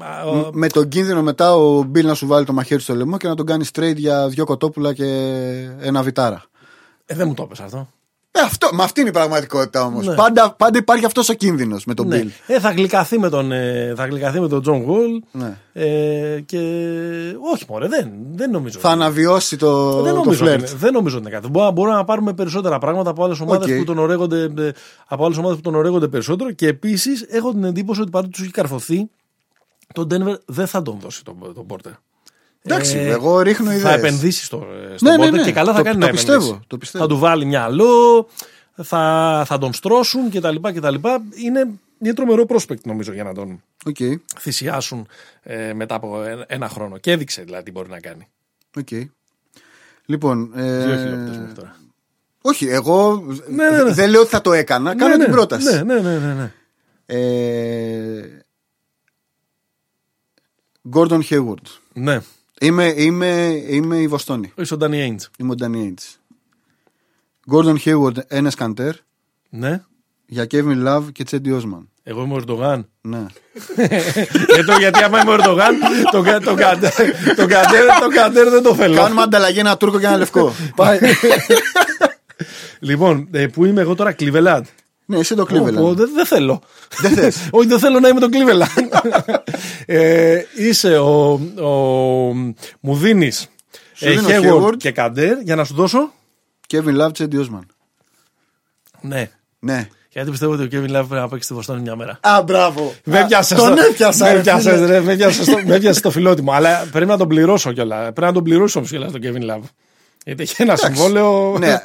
Με τον κίνδυνο μετά ο Μπιλ να σου βάλει το μαχαίρι στο λαιμό και να τον κάνει trade για δύο κοτόπουλα και ένα βιτάρα. Δεν μου το έπεσε αυτό. Αυτό, με αυτή είναι η πραγματικότητα όμως. Ναι. Πάντα υπάρχει αυτός ο κίνδυνος με τον Bill. Θα γλυκαθεί με τον John Wall. Ναι. Και όχι μωρέ, δεν νομίζω. Θα αναβιώσει το φλερτ. Δεν νομίζω ότι είναι κάτι. Μπορούμε να πάρουμε περισσότερα πράγματα από άλλες ομάδες που τον ωραίγονται περισσότερο. Και επίσης έχω την εντύπωση ότι παρότι τους έχει καρφωθεί, τον Denver δεν θα τον δώσει τον Porter. Εντάξει, εγώ ρίχνω ιδέες. Θα επενδύσει στον Porter και καλά θα κάνει να επενδύσει. Το πιστεύω. Θα του βάλει μυαλό, θα τον στρώσουν κτλ. Είναι τρομερό prospect νομίζω για να τον θυσιάσουν μετά από ένα χρόνο. Και έδειξε δηλαδή τι μπορεί να κάνει. Okay. Λοιπόν. 2 χιλιόμετρες μέχρι τώρα. Όχι, εγώ δεν λέω ότι θα το έκανα. Κάνω την πρόταση. Ναι. Gordon Hayward. Ναι. Είμαι η Βοστόνη. Είσαι ο Ντάνι Έιντς. Είμαι ο Ντάνι Έιντς. Γκόρντον Χέιουαρντ, Ένες Καντέρ. Ναι. Για Κέβιν Λαβ και Τσέντι Όσμαν. Εγώ είμαι ο Ερντογάν. Ναι. Γιατί άμα είμαι ο Ερντογάν, τον Καντέρ δεν το θέλω. Κάνουμε ανταλλαγή ένα Τούρκο και ένα Λευκό. Λοιπόν, πού είμαι εγώ τώρα, Cleveland. Ναι, εσύ το Cleveland. Δεν θέλω. Όχι, δεν θέλω να είμαι το Cleveland. Είσαι ο. Μου δίνεις Hayward και Καντέρ για να σου δώσω. Kevin Love, Cedi Osman. Ναι. Γιατί πιστεύω ότι ο Kevin Love πρέπει να παίξει στη Βοστόνη μια μέρα. Α, μπράβο. Με πιάσε το φιλότιμο. Αλλά πρέπει να τον πληρώσω κιόλα. Πρέπει να τον πληρώσω κιόλα τον Kevin Love. Γιατί έχει ένα συμβόλαιο. Ναι,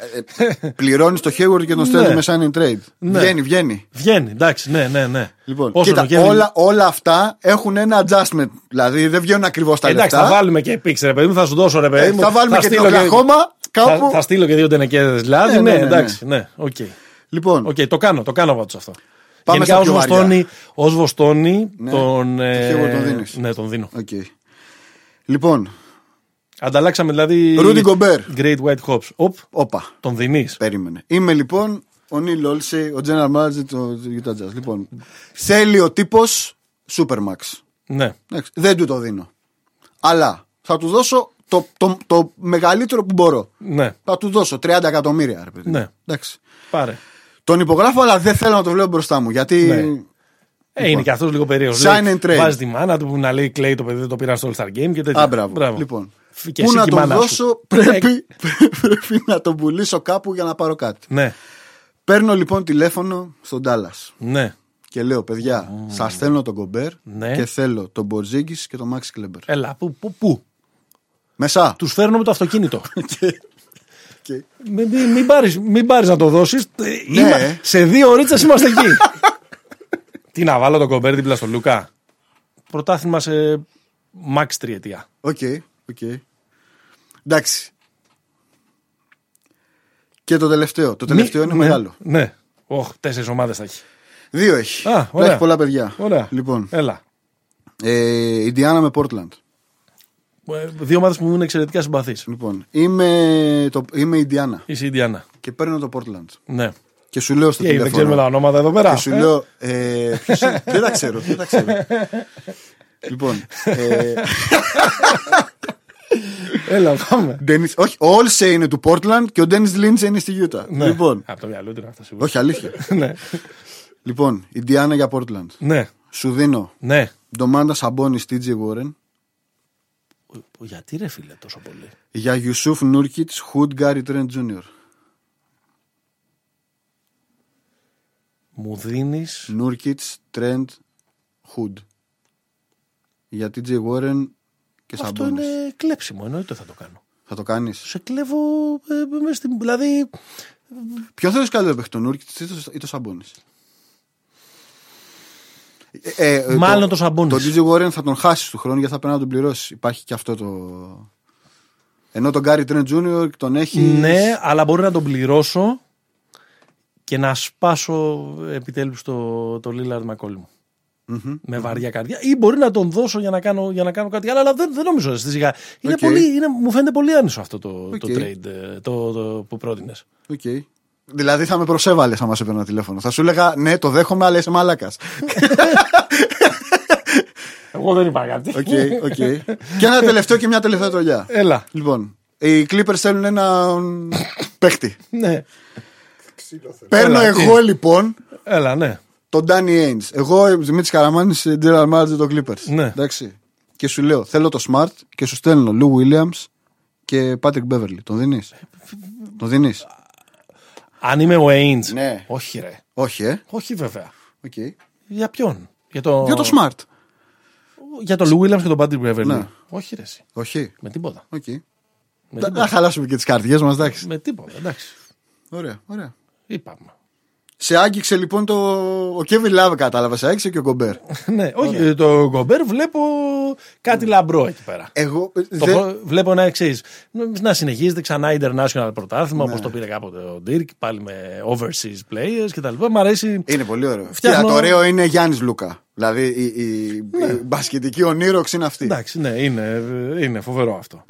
πληρώνει το Hayward και τον στέλνει με sign and trade. Ναι. Βγαίνει, εντάξει, ναι. Λοιπόν, κοίτα, όλα αυτά έχουν ένα adjustment. Δηλαδή δεν βγαίνουν ακριβώς τα λεφτά. Εντάξει, θα βάλουμε και picks, ρε παιδί μου, θα σου δώσω ρε παιδί μου. Θα βάλουμε και το Oklahoma. Θα στείλω και 2 τενεκέδες δηλαδή. Ναι, εντάξει, ναι. Okay. Λοιπόν. Okay, το κάνω πάντως αυτό. Πάμε γενικά ως Βοστόνη τον. Τον δίνω. Λοιπόν. Ανταλλάξαμε δηλαδή. Ρούντι Γκομπέρ. Great White Hops. Όπα. Τον δινείς. Περίμενε. Είμαι λοιπόν ο Νίλ Όλσεϊ, ο General Manager του Utah Jazz. Λοιπόν, θέλει ο τύπος Supermax. Ναι. Δεν του το δίνω. Αλλά θα του δώσω το μεγαλύτερο που μπορώ. Ναι. Θα του δώσω 30 εκατομμύρια. Ρε παιδί. Ναι. Εντάξει. Πάρε. Τον υπογράφω, αλλά δεν θέλω να το βλέπω μπροστά μου. Γιατί. Ναι. Είναι και αυτός λίγο περίεργος. Βάζει τη μάνα του που να λέει Clay το παιδί δεν το πήρα στο All Star Game και τέτοια. Μπράβο. Λοιπόν. Πού να τον δώσω, πρέπει να τον πουλήσω κάπου για να πάρω κάτι. Ναι. Παίρνω λοιπόν τηλέφωνο στον Ντάλλας. Ναι. Και λέω, παιδιά, σας θέλω τον Γκομπέρ και θέλω τον Μπορζίγκης και τον Μάξ Κλέμπερ. Έλα, πού. Μεσά. Τους φέρνω με το αυτοκίνητο. Μην πάρεις να το δώσεις. Σε 2 ωρίτσες είμαστε εκεί. Τι να βάλω τον Γκομπέρ δίπλα στον Λουκά. Πρωτάθλημα σε Μάξ 3 ετία. Οκ. Εντάξει. Και το τελευταίο. Το τελευταίο είναι μεγάλο. Ναι. 4 ομάδες θα έχει. 2 έχει. Έχει πολλά παιδιά. Ωραία. Λοιπόν. Έλα. Ιντιάνα με Πόρτλαντ. 2 ομάδες που μου είναι εξαιρετικά συμπαθείς. Λοιπόν. Είμαι Ιντιάνα. Είσαι Ιντιάνα. Και παίρνω το Πόρτλαντ. Ναι. Και σου λέω στο τηλέφωνο. Δεν ξέρουμε τα ονόματα εδώ πέρα. Και σου λέω. Δεν τα ξέρω. Λοιπόν. Έλα, πάμε. Όχι, ο Όλσεϊ είναι του Portland και ο Ντένις Λίντς είναι στη Utah. Ναι. Λοιπόν. Από το μυαλό του είναι αυτό σίγουρα. Όχι, αλήθεια. Ναι. Λοιπόν, Ιντιάνα για Portland. Ναι. Σου δίνω. Ναι. Ντομάντα Σαμπόνις, Τίτζι Γουόρεν. Γιατί ρε φίλε τόσο πολύ. Για Γιουσούφ Νούρκιτς, Χουντ, Γκάρι Τρέντ Τζούνιορ. Μου δίνεις. Νούρκιτς, Τρέντ, Χουντ. Για Τίτζι Γουόρεν. Αυτό είναι κλέψιμο, εννοείται θα το κάνω. Θα το κάνεις. Σε κλέβω μες στην. Δηλαδή. Ποιο θέλεις καλύτερο παίχτη, τον Νούρκιτς ή το Σαμπόνις? Μάλλον το Σαμπόνις. Τον Τίτζι Γουόρεν θα τον χάσεις του χρόνου γιατί θα πρέπει να τον πληρώσει. Υπάρχει και αυτό το. Ενώ τον Γκάρι Τρεντ Τζούνιορ τον έχει. Ναι, αλλά μπορεί να τον πληρώσω και να σπάσω επιτέλους το Λίλαρντ Μακόλμ μου. Mm-hmm. Με βαριά καρδιά. Ή μπορεί να τον δώσω για να κάνω κάτι άλλο, αλλά δεν νομίζω. Είναι μου φαίνεται πολύ άνισο αυτό το trade που πρότεινες. Okay. Δηλαδή θα με προσέβαλες αν μας έπαιρνα τηλέφωνο. Θα σου έλεγα ναι, το δέχομαι, αλλά είσαι μαλάκας. Εγώ δεν είπα κάτι. Okay. Και ένα τελευταίο και μια τελευταία τρολιά. Έλα. Λοιπόν, οι Clippers θέλουν έναν παίχτη. Ναι. Παίρνω εγώ λοιπόν. Έλα, ναι. Τον Ντάνι Έινς. Εγώ, Δημήτρη Καραμάνη, General Manager των Clippers. Ναι. Εντάξει. Και σου λέω, θέλω το Smart και σου στέλνω Λου Williams και Patrick Beverly. Τον δίνεις? Τον δίνεις? Αν είμαι ο Έινς. Ναι. Όχι, ρε. Όχι, όχι, βέβαια. Okay. Για ποιον? Για το Smart. Για τον Λου Williams και τον Patrick Beverly. Ναι. Όχι, ρε. Όχι. Με τίποτα. Okay. Να χαλάσουμε και τις καρδιές μας, εντάξει. Με τίποτα, εντάξει. Ωραία. Είπαμε. Σε άγγιξε λοιπόν ο Κέβιν Λαβ, κατάλαβα. Σε άγγιξε και ο Γκομπέρ. Ναι, όχι. Το Γκομπέρ βλέπω κάτι λαμπρό εκεί πέρα. Εγώ βλέπω να συνεχίζεται ξανά international πρωτάθλημα, όπως το πήρε κάποτε ο Ντίρκ, πάλι με overseas players κτλ. Μ' αρέσει. Είναι πολύ ωραίο. Το ωραίο είναι Γιάννης Λούκα. Δηλαδή η μπασκετική ονείροξη είναι αυτή. Εντάξει, ναι, είναι φοβερό αυτό.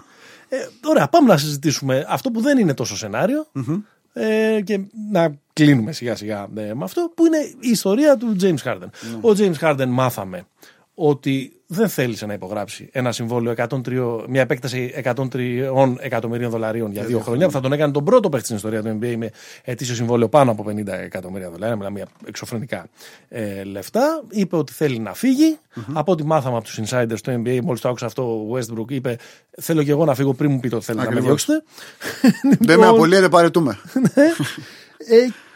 Ωραία, πάμε να συζητήσουμε αυτό που δεν είναι τόσο σενάριο. Και να κλείνουμε σιγά σιγά με αυτό που είναι η ιστορία του James Harden. Mm. Ο James Harden μάθαμε ότι δεν θέλησε να υπογράψει ένα συμβόλαιο, μια επέκταση 103 εκατομμυρίων δολαρίων για 2 χρόνια, που θα τον έκανε τον πρώτο παίχτη στην ιστορία του NBA με ετήσιο συμβόλαιο πάνω από 50 εκατομμύρια δολάρια. Μιλάμε για εξωφρενικά λεφτά. Είπε ότι θέλει να φύγει. Mm-hmm. Από ό,τι μάθαμε από τους insiders του NBA, μόλις το άκουσα αυτό, ο Westbrook είπε: θέλω και εγώ να φύγω πριν μου πείτε ότι θέλετε να με διώξετε. Δεν με απολύετε, παρετούμε.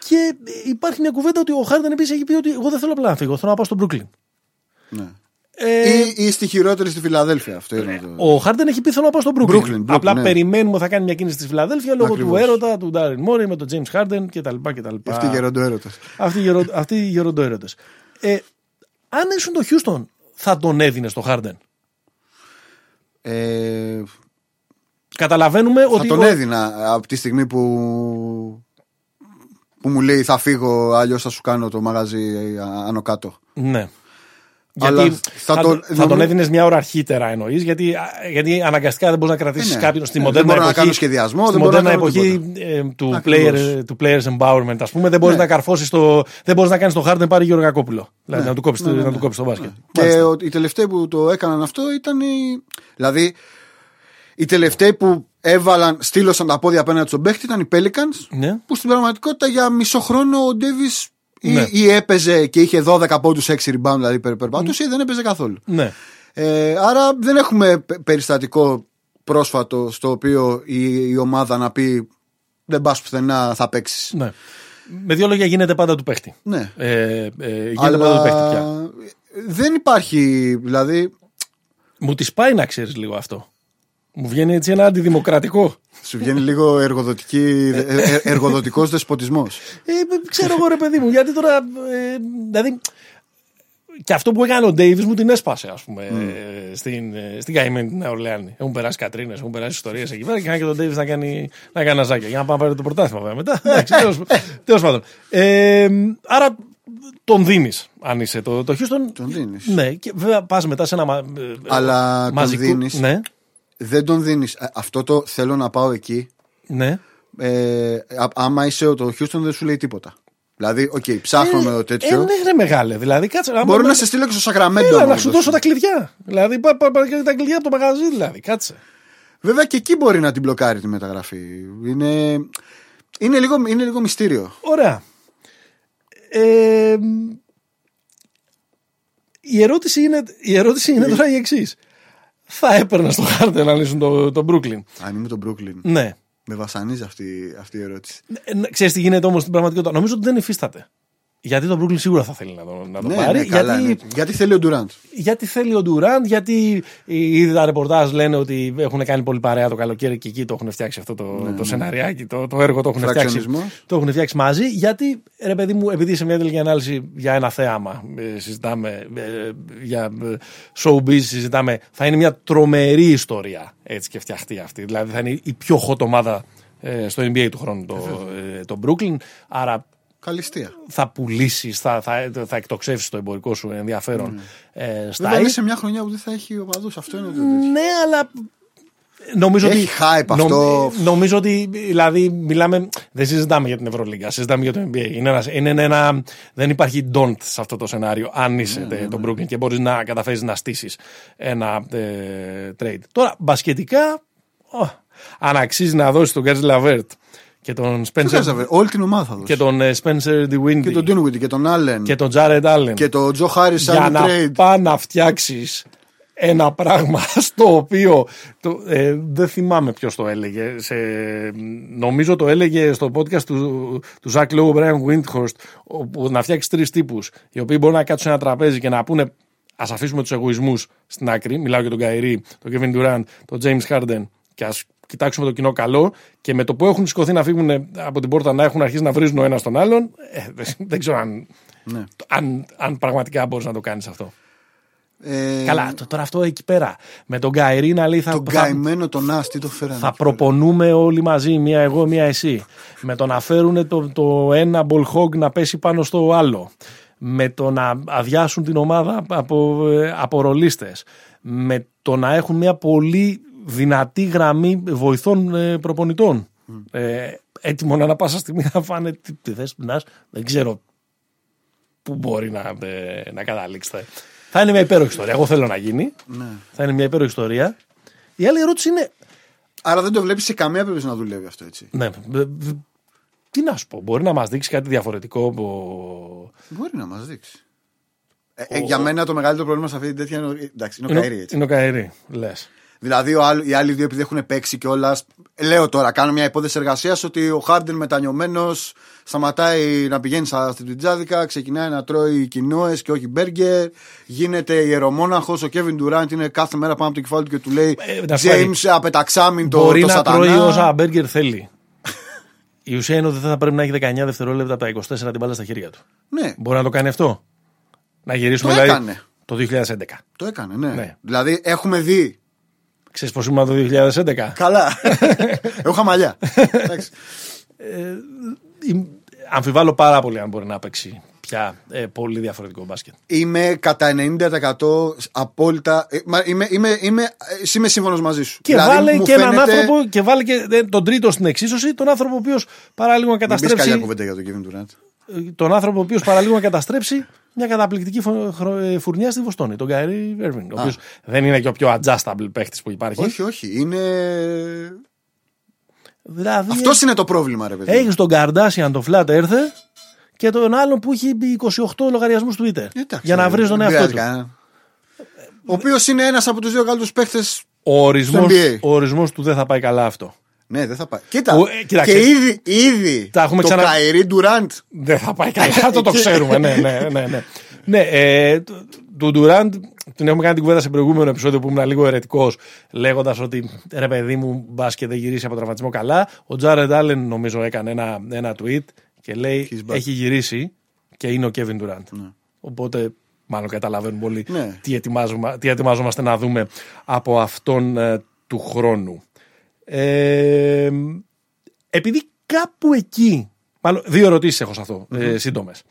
Και υπάρχει μια κουβέντα ότι ο Harden επίσης έχει πει ότι εγώ δεν θέλω απλά να φύγω, θέλω να πάω στο Brooklyn. Ναι. Ή στη χειρότερη στη Φιλαδέλφια. Αυτό είναι ο Harden έχει πει: θέλω να πάω στο Brooklyn. Απλά περιμένουμε θα κάνει μια κίνηση στη Φιλαδέλφια λόγω του έρωτα του Ντάριν Μόρι με τον James Harden κτλ. Αυτοί οι γεροντοέρωτες. Αν ήσουν το Χιούστον, θα τον έδινε στο Harden? Καταλαβαίνουμε ότι. Θα τον έδινα από τη στιγμή που μου λέει θα φύγω, αλλιώς θα σου κάνω το μαγαζί άνω κάτω. Ναι. Γιατί θα τον έδινες μια ώρα αρχίτερα, εννοείς, γιατί αναγκαστικά δεν μπορείς να κρατήσεις κάποιον στη μοντέρνα εποχή. Δεν μπορώ να κάνω σχεδιασμό, δεν μπορώ να κάνω του player empowerment, ας πούμε. Δεν μπορείς να καρφώσεις δεν μπορείς να κάνεις το Harden πάρει Γιώργο Κακόπουλο. Δηλαδή να του κόψεις το μπάσκετ. Και οι τελευταίοι που το έκαναν αυτό ήταν δηλαδή, οι τελευταίοι που στήλωσαν τα πόδια απέναντι στον παίχτη ήταν οι Pelicans, που στην πραγματικότητα για μισό χρόνο ο Davis. Ναι. Ή έπαιζε και είχε 12 πόντους 6 rebound, δηλαδή περπατούσε, ή δεν έπαιζε καθόλου. Ναι. Άρα δεν έχουμε περιστατικό πρόσφατο στο οποίο η ομάδα να πει δεν πας πουθενά, θα παίξεις. Ναι. Με δύο λόγια, γίνεται πάντα του παίχτη. Ναι. Αλλά πάντα του παίχτη πια. Δεν υπάρχει, δηλαδή. Μου τη πάει να ξέρεις λίγο αυτό. Μου βγαίνει έτσι ένα αντιδημοκρατικό. Σου βγαίνει λίγο εργοδοτικός δεσποτισμός. Ξέρω εγώ, ρε παιδί μου, γιατί τώρα. Δηλαδή. Και αυτό που έκανε ο Ντέιβις μου την έσπασε, ας πούμε, στην καημένη Νέα Ορλεάνη. Έχουν περάσει κατρίνες, έχουν περάσει ιστορίες εκεί πέρα. Και έκανε και τον Ντέιβις να κάνει αζάκια. Για να πάμε να πάρει το πρωτάθλημα, βέβαια, μετά. Τέλος πάντων. Άρα. Τον δίνεις, αν είσαι το Χιούστον. Τον δίνεις. Ναι, και βέβαια πας μετά σε ένα. Αλλά τον δίνεις. Δεν τον δίνεις. Αυτό το θέλω να πάω εκεί. Ναι. Άμα είσαι το Χιούστον, δεν σου λέει τίποτα. Δηλαδή, οκ, ψάχνω με το τέτοιο. Ναι, ρε μεγάλε. Δηλαδή, κάτσε. Μπορώ να σε στείλω και στο Σακραμέντο. Έλα, να σου δώσω τα κλειδιά. Δηλαδή, πάρε τα κλειδιά από το μαγαζί, δηλαδή. Κάτσε. Βέβαια και εκεί μπορεί να την μπλοκάρει τη μεταγραφή. Είναι λίγο μυστήριο. Ωραία. Η ερώτηση είναι τώρα η εξής. Θα έπαιρνα στο Harden να λύσουν το Brooklyn. Αν είμαι το Brooklyn. Ναι. Με βασανίζει αυτή η ερώτηση. Ξέρεις τι γίνεται όμως στην πραγματικότητα? Νομίζω ότι δεν υφίσταται. Γιατί το Brooklyn σίγουρα θα θέλει να το πάρει. Γιατί θέλει ο Durant. Γιατί ήδη τα ρεπορτάζ λένε ότι έχουν κάνει πολύ παρέα το καλοκαίρι και εκεί το έχουν φτιάξει αυτό το σεναριάκι, το έργο το έχουν φτιάξει. Το έχουν φτιάξει μαζί. Γιατί, ρε παιδί μου, επειδή σε μια τελική ανάλυση για ένα θέαμα συζητάμε, για showbiz συζητάμε, θα είναι μια τρομερή ιστορία έτσι και φτιαχτεί αυτή. Δηλαδή θα είναι η πιο hot ομάδα στο NBA του χρόνου, το Brooklyn. Άρα Καλυστία. Θα πουλήσεις, θα εκτοξεύσεις το εμπορικό σου ενδιαφέρον. Βέβαια είναι σε μια χρονιά που δεν θα έχει οπαδούς. Αυτό είναι το τέτοιο. Ναι, αλλά... Νομίζω έχει hype αυτό. Νομίζω ότι δηλαδή μιλάμε, δεν συζητάμε για την Ευρωλίγκα, συζητάμε για το NBA. Είναι ένα, δεν υπάρχει don't σε αυτό το σενάριο. Αν είσαι τον Brooklyn και μπορείς να καταφέρεις να στήσεις ένα trade. Τώρα, μπασκετικά, αν αξίζει να δώσεις τον Γκάρις Λαβέρτ και τον Spencer. Όλη την ομάδα θα δώσει. Και τον Spencer DeWindy. Και τον Dinwiddie και τον Allen. Και τον Jared Allen. Και τον Joe Harris. Για να πά να φτιάξεις ένα πράγμα στο οποίο δεν θυμάμαι ποιος το έλεγε, νομίζω το έλεγε στο podcast του Zach Lowe, Brian Windhorst, όπου να φτιάξει τρεις τύπους οι οποίοι μπορούν να κάτσουν ένα τραπέζι και να πούνε ας αφήσουμε τους εγωισμούς στην άκρη, μιλάω για τον Kyrie, τον Kevin Durant, τον James Harden, και ας κοιτάξουμε το κοινό καλό, και με το που έχουν σηκωθεί να φύγουν από την πόρτα, να έχουν αρχίσει να βρίζουν ο ένας τον άλλον, δεν ξέρω αν πραγματικά μπορείς να το κάνεις αυτό. Καλά, τώρα αυτό εκεί πέρα. Με τον Καϊρή να λέει τον καημένο τον Άστι το φέρανε. Θα προπονούμε όλοι μαζί, μία εγώ, μία εσύ. Με το να φέρουν το ένα μπολχόγκ να πέσει πάνω στο άλλο. Με το να αδειάσουν την ομάδα από ρολίστες. Με το να έχουν μία πολύ δυνατή γραμμή βοηθών προπονητών. Έτοιμο να πάσα στιγμή να φάνε τι θες, δεν ξέρω πού μπορεί να καταλήξετε. Θα είναι μια υπέροχη ιστορία. Εγώ θέλω να γίνει. Ναι. Θα είναι μια υπέροχη ιστορία. Η άλλη ερώτηση είναι. Άρα δεν το βλέπεις σε καμία περίπτωση να δουλεύει αυτό, έτσι. Ναι. Τι να σου πω, μπορεί να μας δείξει κάτι διαφορετικό. Μπορεί να μας δείξει. Για μένα το μεγαλύτερο πρόβλημα σε αυτή την τέτοια είναι ο Καϊρή, έτσι. Είναι ο Καϊρή, λες. Δηλαδή οι άλλοι δύο επειδή έχουν παίξει κιόλα. Λέω τώρα, κάνω μια υπόθεση εργασίας ότι ο Χάρντεν μετανιωμένος σταματάει να πηγαίνει στην πιτζάδικα, ξεκινάει να τρώει κοινόες και όχι μπέργκερ, γίνεται ιερομόναχος. Ο Κέβιν Ντουράντ είναι κάθε μέρα πάνω από το κεφάλι του και του λέει James, απεταξάμιν το σατανά. Μπορεί να τρώει όσα μπέργκερ θέλει. Η ουσία είναι ότι δεν θα πρέπει να έχει 19 δευτερόλεπτα από τα 24 την μπάλα στα χέρια του. Ναι. Μπορεί να το κάνει αυτό. Να γυρίσουμε το δηλαδή. Έκανε. Το 2011. Το έκανε, ναι. Δηλαδή έχουμε δει. Ξέρεις πως ήμουν το 2011. Καλά. Έχω χαμαλιά. Αμφιβάλλω πάρα πολύ αν μπορεί να παίξει πια πολύ διαφορετικό μπάσκετ. Είμαι κατά 90% απόλυτα. Είμαι σύμφωνος μαζί σου. Και δηλαδή, βάλε και φαίνεται... έναν άνθρωπο, και βάλε και τον τρίτο στην εξίσωση, τον άνθρωπο ο οποίος παράλληλα να καταστρέψει. Μην πεις καλιά κουβέντα για τον Kevin Durant. Τον άνθρωπο ο οποίος παράλληλα να καταστρέψει μια καταπληκτική φουρνιά στη Βοστόνη, τον Kyrie Irving, ο οποίος δεν είναι και ο πιο adjustable παίχτης που υπάρχει. Όχι, όχι. Είναι. Δηλαδή, αυτό είναι το πρόβλημα, ρε παιδί. Έχεις τον Καρντάσιαν, τον Flat Earth, και τον άλλον που έχει 28 λογαριασμούς Twitter. Για να βρει τον εαυτό του. Ο οποίος είναι ένας από τους δύο καλύτερους παίχτες. Ο ορισμός του δεν θα πάει καλά αυτό. Ναι, δεν θα πάει. Κοίτα, και ήδη το Καϊρί Ντουράντ δεν θα πάει καλά, το ξέρουμε. Ναι, του Ντουράντ την έχουμε κάνει την κουβέντα σε προηγούμενο επεισόδιο που ήμουν λίγο αιρετικός λέγοντας ότι ρε παιδί μου μπάσκετ δεν γυρίσει από τραυματισμό καλά. Ο Τζάρεντ Άλεν νομίζω έκανε ένα tweet και λέει έχει γυρίσει και είναι ο Κέβιν Ντουράντ. Οπότε μάλλον καταλαβαίνουν πολύ τι ετοιμάζομαστε να δούμε από αυτόν του χρόνου. Επειδή κάπου εκεί, μάλλον δύο ερωτήσεις έχω σε αυτό, σύντομες.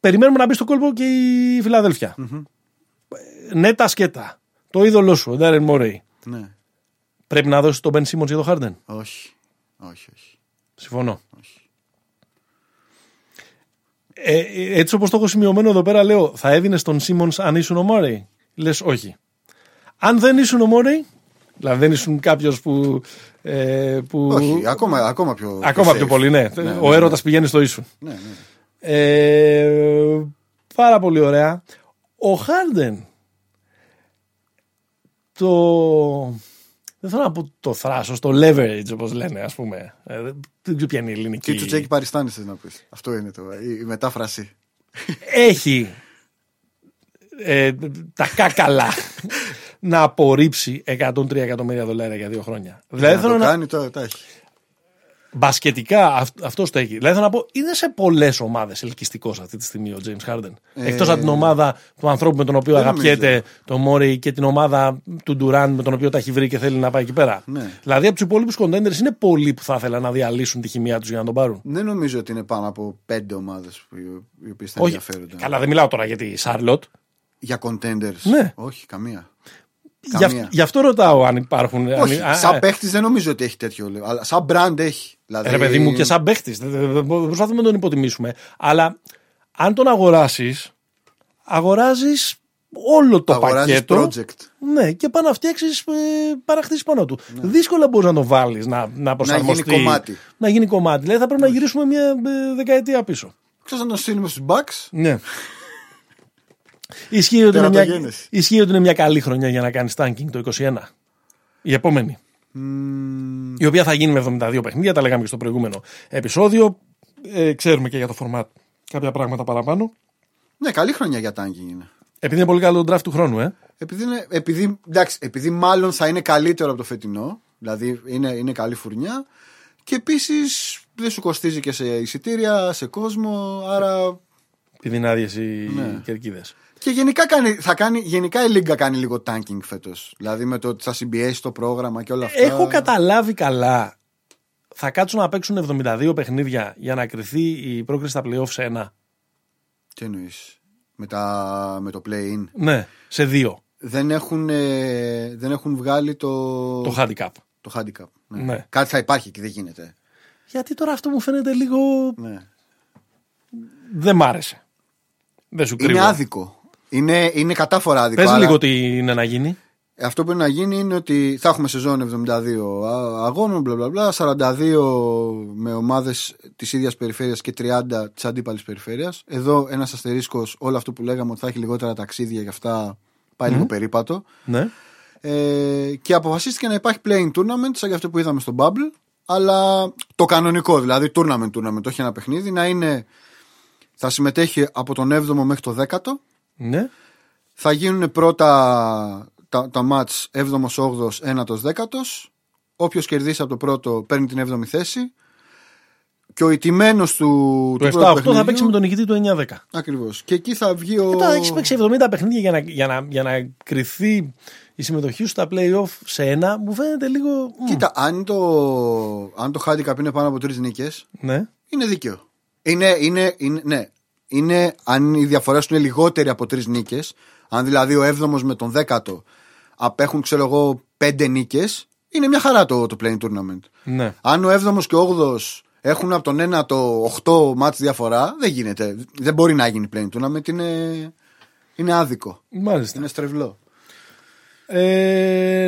Περιμένουμε να μπει στο κόλπο και η Φιλαδέλφια. Ναι, τα σκέτα. Το είδωλό σου, ο Ντάρεν Μόρεϊ. Πρέπει να δώσεις τον Μπεν Σίμονς για τον Χάρντεν. Όχι. Όχι. Συμφωνώ. Όχι. Έτσι όπως το έχω σημειωμένο εδώ πέρα, λέω θα έδινες τον Σίμονς αν ήσουν ο Μόρεϊ. Λες όχι. Αν δεν ήσουν ο Μόρεϊ, δηλαδή δεν ήσουν κάποιος που... Όχι, ακόμα πιο... Ακόμα πιο πολύ, ναι. Ο έρωτας πηγαίνει στο ίσου. Ναι. Πάρα πολύ ωραία. Ο Χάρντεν, δεν θέλω να πω το θράσος, το leverage όπως λένε, ας πούμε. Δεν ξέρω ποια είναι η ελληνική. Τι του Τζέκη Παριστάνης θες να πεις. Αυτό είναι η μετάφραση. Έχει τα κάκαλα να απορρίψει $103 εκατομμύρια για 2 χρόνια. Δηλαδή, να το κάνει τώρα, τα έχει. μπασκετικά αυτό το έχει. Δηλαδή θέλω να πω, είναι σε πολλές ομάδες ελκυστικός αυτή τη στιγμή ο James Harden. Εκτός από την ομάδα του ανθρώπου με τον οποίο αγαπιέται το Μόρι και την ομάδα του Ντουράν με τον οποίο τα έχει βρει και θέλει να πάει εκεί πέρα. Ναι. Δηλαδή από τους υπόλοιπους contenders είναι πολλοί που θα ήθελαν να διαλύσουν τη χημεία τους για να τον πάρουν. Δεν νομίζω ότι είναι πάνω από 5 ομάδες οι οποίες θα ενδιαφέρονται. Καλά, δεν μιλάω τώρα για τη Charlotte. Για contenders. Ναι. Όχι, καμία. Γι' αυτό ρωτάω αν υπάρχουν. Όχι, σαν παίχτης δεν νομίζω ότι έχει τέτοιο. Αλλά σαν brand έχει. Δηλαδή... Ρε παιδί μου, και σαν παίχτης. Προσπαθούμε να τον υποτιμήσουμε. Αλλά αν τον αγοράσεις, αγοράζεις όλο το αγοράζεις πακέτο. Project. Ναι, και πάνω να φτιάξεις παραχτήσεις πάνω του. Ναι. Δύσκολα μπορείς να το βάλεις να προσαρμοστεί. Να γίνει κομμάτι. Δηλαδή θα πρέπει να γυρίσουμε μια δεκαετία πίσω. Ξέρεις να τον στείλουμε στους Bucks. Ναι. Ισχύει ότι είναι μια καλή χρονιά για να κάνεις tanking το 21. Η επόμενη. Η οποία θα γίνει με 72 παιχνίδια, τα λέγαμε και στο προηγούμενο επεισόδιο. Ξέρουμε και για το format κάποια πράγματα παραπάνω. Ναι, καλή χρονιά για tanking είναι. Επειδή είναι πολύ καλό το draft του χρόνου, Επειδή μάλλον θα είναι καλύτερο από το φετινό. Δηλαδή είναι καλή φουρνιά. Και επίσης δεν σου κοστίζει και σε εισιτήρια, σε κόσμο. Άρα. Επειδή είναι άδειες οι κερκίδες. Και γενικά, γενικά η Λίγκα κάνει λίγο tanking φέτος. Δηλαδή με το ότι θα συμπιέσει το πρόγραμμα και όλα αυτά. Έχω καταλάβει καλά. Θα κάτσουν να παίξουν 72 παιχνίδια για να κρυθεί η πρόκριση στα play-off σε 1. Τι εννοείς? Με το play-in. Ναι, σε 2. Δεν έχουν βγάλει το handicap. Το handicap. Ναι. Ναι. Κάτι θα υπάρχει και δεν γίνεται. Γιατί τώρα αυτό μου φαίνεται λίγο... Ναι. Δεν μ' άρεσε. Δεν σου κρύβω. Είναι άδικο. Είναι κατάφορα άδικο. Πες λίγο τι είναι να γίνει. Αυτό που είναι να γίνει είναι ότι θα έχουμε σεζόν 72 αγώνων, bla bla bla, 42 με ομάδες της ίδιας περιφέρειας και 30 της αντίπαλης περιφέρειας. Εδώ ένας αστερίσκος, όλο αυτό που λέγαμε ότι θα έχει λιγότερα ταξίδια και αυτά πάει λίγο περίπατο. Ναι. Και αποφασίστηκε να υπάρχει playing tournament, σαν και αυτό που είδαμε στο Bubble, αλλά το κανονικό, δηλαδή tournament, όχι ένα παιχνίδι, να είναι. Θα συμμετέχει από τον 7ο μέχρι το 10ο. Ναι. Θα γίνουν πρώτα τα μάτς 7ος, 8ος, 9ος, 10ος. Όποιος κερδίσει από το πρώτο παίρνει την 7η θέση. Και ο ηττημένος του 7-8 θα παίξει με τον νικητή του 9-10. Ακριβώς. Και εκεί θα βγει ο. Μετά έχει παίξει 70 παιχνίδια για να κρυθεί η συμμετοχή σου στα play-off σε ένα. Μου φαίνεται λίγο. Κοίτα, αν το handicap είναι πάνω από 3 νίκες, ναι. Είναι δίκαιο. Είναι αν οι διαφορές είναι λιγότεροι από 3 νίκες, αν δηλαδή ο 7ος με τον 10ο απέχουν, ξέρω εγώ, 5 νίκες, είναι μια χαρά το playing tournament. Ναι. Αν ο 7ος και ο 8ος έχουν από τον 1ο 8 μάτς διαφορά, δεν γίνεται. Δεν μπορεί να γίνει playing tournament, είναι άδικο. Μάλιστα. Είναι στρεβλό.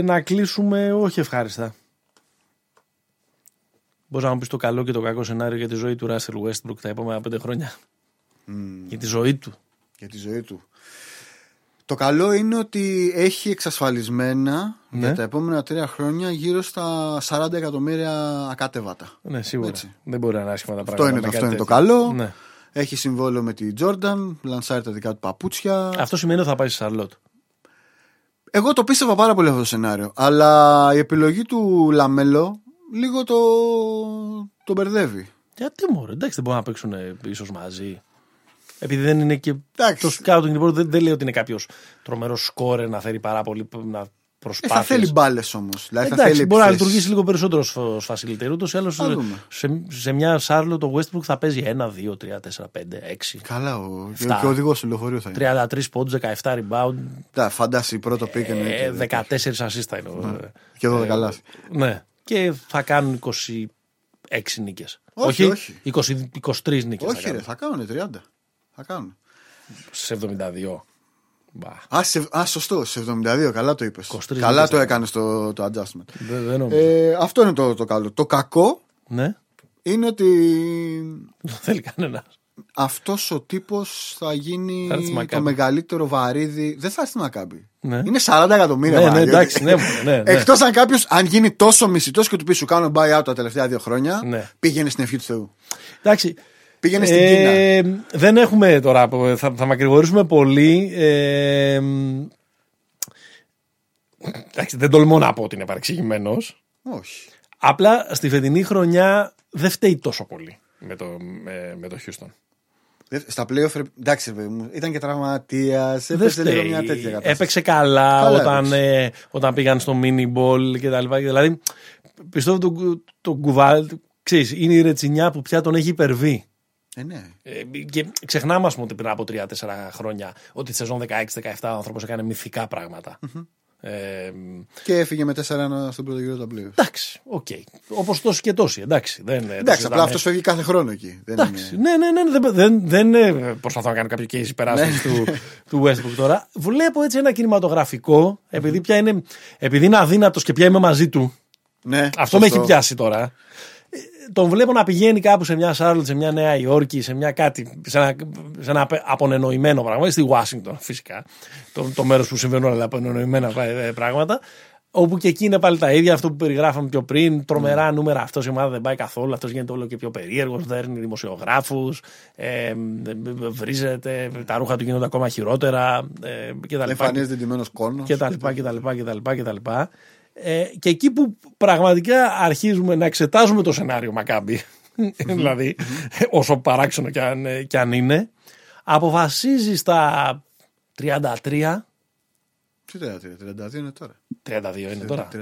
Να κλείσουμε, όχι ευχάριστα. Μπορείς να μου πεις το καλό και το κακό σενάριο για τη ζωή του Ράσελ Ουέστμπρουκ τα επόμενα 5 χρόνια. Για τη ζωή του. Το καλό είναι ότι έχει εξασφαλισμένα για τα επόμενα 3 χρόνια γύρω στα 40 εκατομμύρια ακάτεβατα. Ναι, σίγουρα. Έτσι. Δεν μπορεί να είναι άσχημα τα πράγματα. Αυτό είναι το καλό. Ναι. Έχει συμβόλαιο με τη Jordan, λανσάρει τα δικά του παπούτσια. Αυτό σημαίνει ότι θα πάει στη Σαρλότ. Εγώ το πίστευα πάρα πολύ αυτό το σενάριο. Αλλά η επιλογή του Λαμέλο. Λίγο το μπερδεύει. Γιατί μωρέ, εντάξει, δεν μπορούν να παίξουν ίσως μαζί. Επειδή δεν είναι και. Εντάξει. Το σκάουτινγκ δεν λέει ότι είναι κάποιος τρομερός σκόρερ να θέλει πάρα πολύ προσπάθειες. Θα θέλει μπάλες όμως. Δηλαδή εντάξει, μπορεί να λειτουργήσει λίγο περισσότερο ως facilitator. Ούτως ή άλλως σε μια Σάρλο το Westbrook θα παίζει 1, 2, 3, 4, 5, 6. Καλά, και ο οδηγός του λεωφορείου θα είναι. 33 πόντους, 17 rebound. Φαντάσει, πρώτο pick and 14 assist θα είναι. Και 12 λάθη. Ναι. Και θα κάνουν 26 νίκες. Όχι. 23 νίκες. Όχι, θα κάνουν 30. Θα κάνουν. Σε 72. Σωστό. Σε 72. Καλά το είπες. Καλά το έκανες το adjustment. Αυτό είναι το καλό. Το κακό είναι ότι. Δεν θέλει κανένα. Αυτός ο τύπος θα γίνει το μεγαλύτερο βαρύδι. Δεν θα έρθει να κάμπει. Ναι. Είναι 40 εκατομμύρια βαρύδι. Ναι. Εκτός αν κάποιος, αν γίνει τόσο μισητός και του πει σου κάνω buyout τα τελευταία 2 χρόνια, πήγαινε στην ευχή του Θεού. Εντάξει. Πήγαινε στην Κίνα. Δεν έχουμε τώρα, θα μακρηγορήσουμε πολύ. Εντάξει, δεν τολμώ να πω ότι είναι παρεξηγημένος. Όχι. Απλά στη φετινή χρονιά δεν φταίει τόσο πολύ με το Houston. Στα playoff, εντάξει, ήταν και τραυματίας, έπαιξε λίγο μια τέτοια κατάσταση. Έπαιξε καλά όταν πήγαν στο mini ball κτλ. Δηλαδή, πιστεύω τον Κουβάλ, ξέρεις, είναι η ρετσινιά που πια τον έχει υπερβεί. Ναι. Και ξεχνάμε, ας πούμε, ότι πριν από 3-4 χρόνια, ότι τη σεζόν 16-17 ο άνθρωπος έκανε μυθικά πράγματα. Mm-hmm. Και έφυγε με 4-1 στον πρώτο γύρο του playoff. Εντάξει, οκ. Όπως τόσοι και τόσοι. Εντάξει, απλά αυτό φεύγει κάθε χρόνο εκεί. Εντάξει, δεν προσπαθώ να κάνω κάποιο case υπεράσπιση του Westbrook τώρα. Βλέπω έτσι ένα κινηματογραφικό, επειδή είναι αδύνατος και πια είμαι μαζί του. Ναι, αυτό με έχει πιάσει τώρα. Τον βλέπω να πηγαίνει κάπου σε μια Charlotte, σε μια Νέα Υόρκη, σε μια κάτι, σε ένα απονενοημένο πράγμα, στη Washington φυσικά, το μέρος που συμβαίνουν όλα απονενοημένα πράγματα, όπου και εκεί είναι πάλι τα ίδια, αυτό που περιγράφαμε πιο πριν, τρομερά νούμερα, αυτός η ομάδα δεν πάει καθόλου, αυτός γίνεται όλο και πιο περίεργος, δέρνει δημοσιογράφους, βρίζεται, τα ρούχα του γίνονται ακόμα χειρότερα, εμφανίζεται ντυμένος κόνος κτλ. Και εκεί που πραγματικά αρχίζουμε να εξετάζουμε το σενάριο Μακάμπι, δηλαδή όσο παράξενο κι αν είναι, αποφασίζει στα 33. Τι 33 είναι τώρα. 32 είναι τώρα. 30,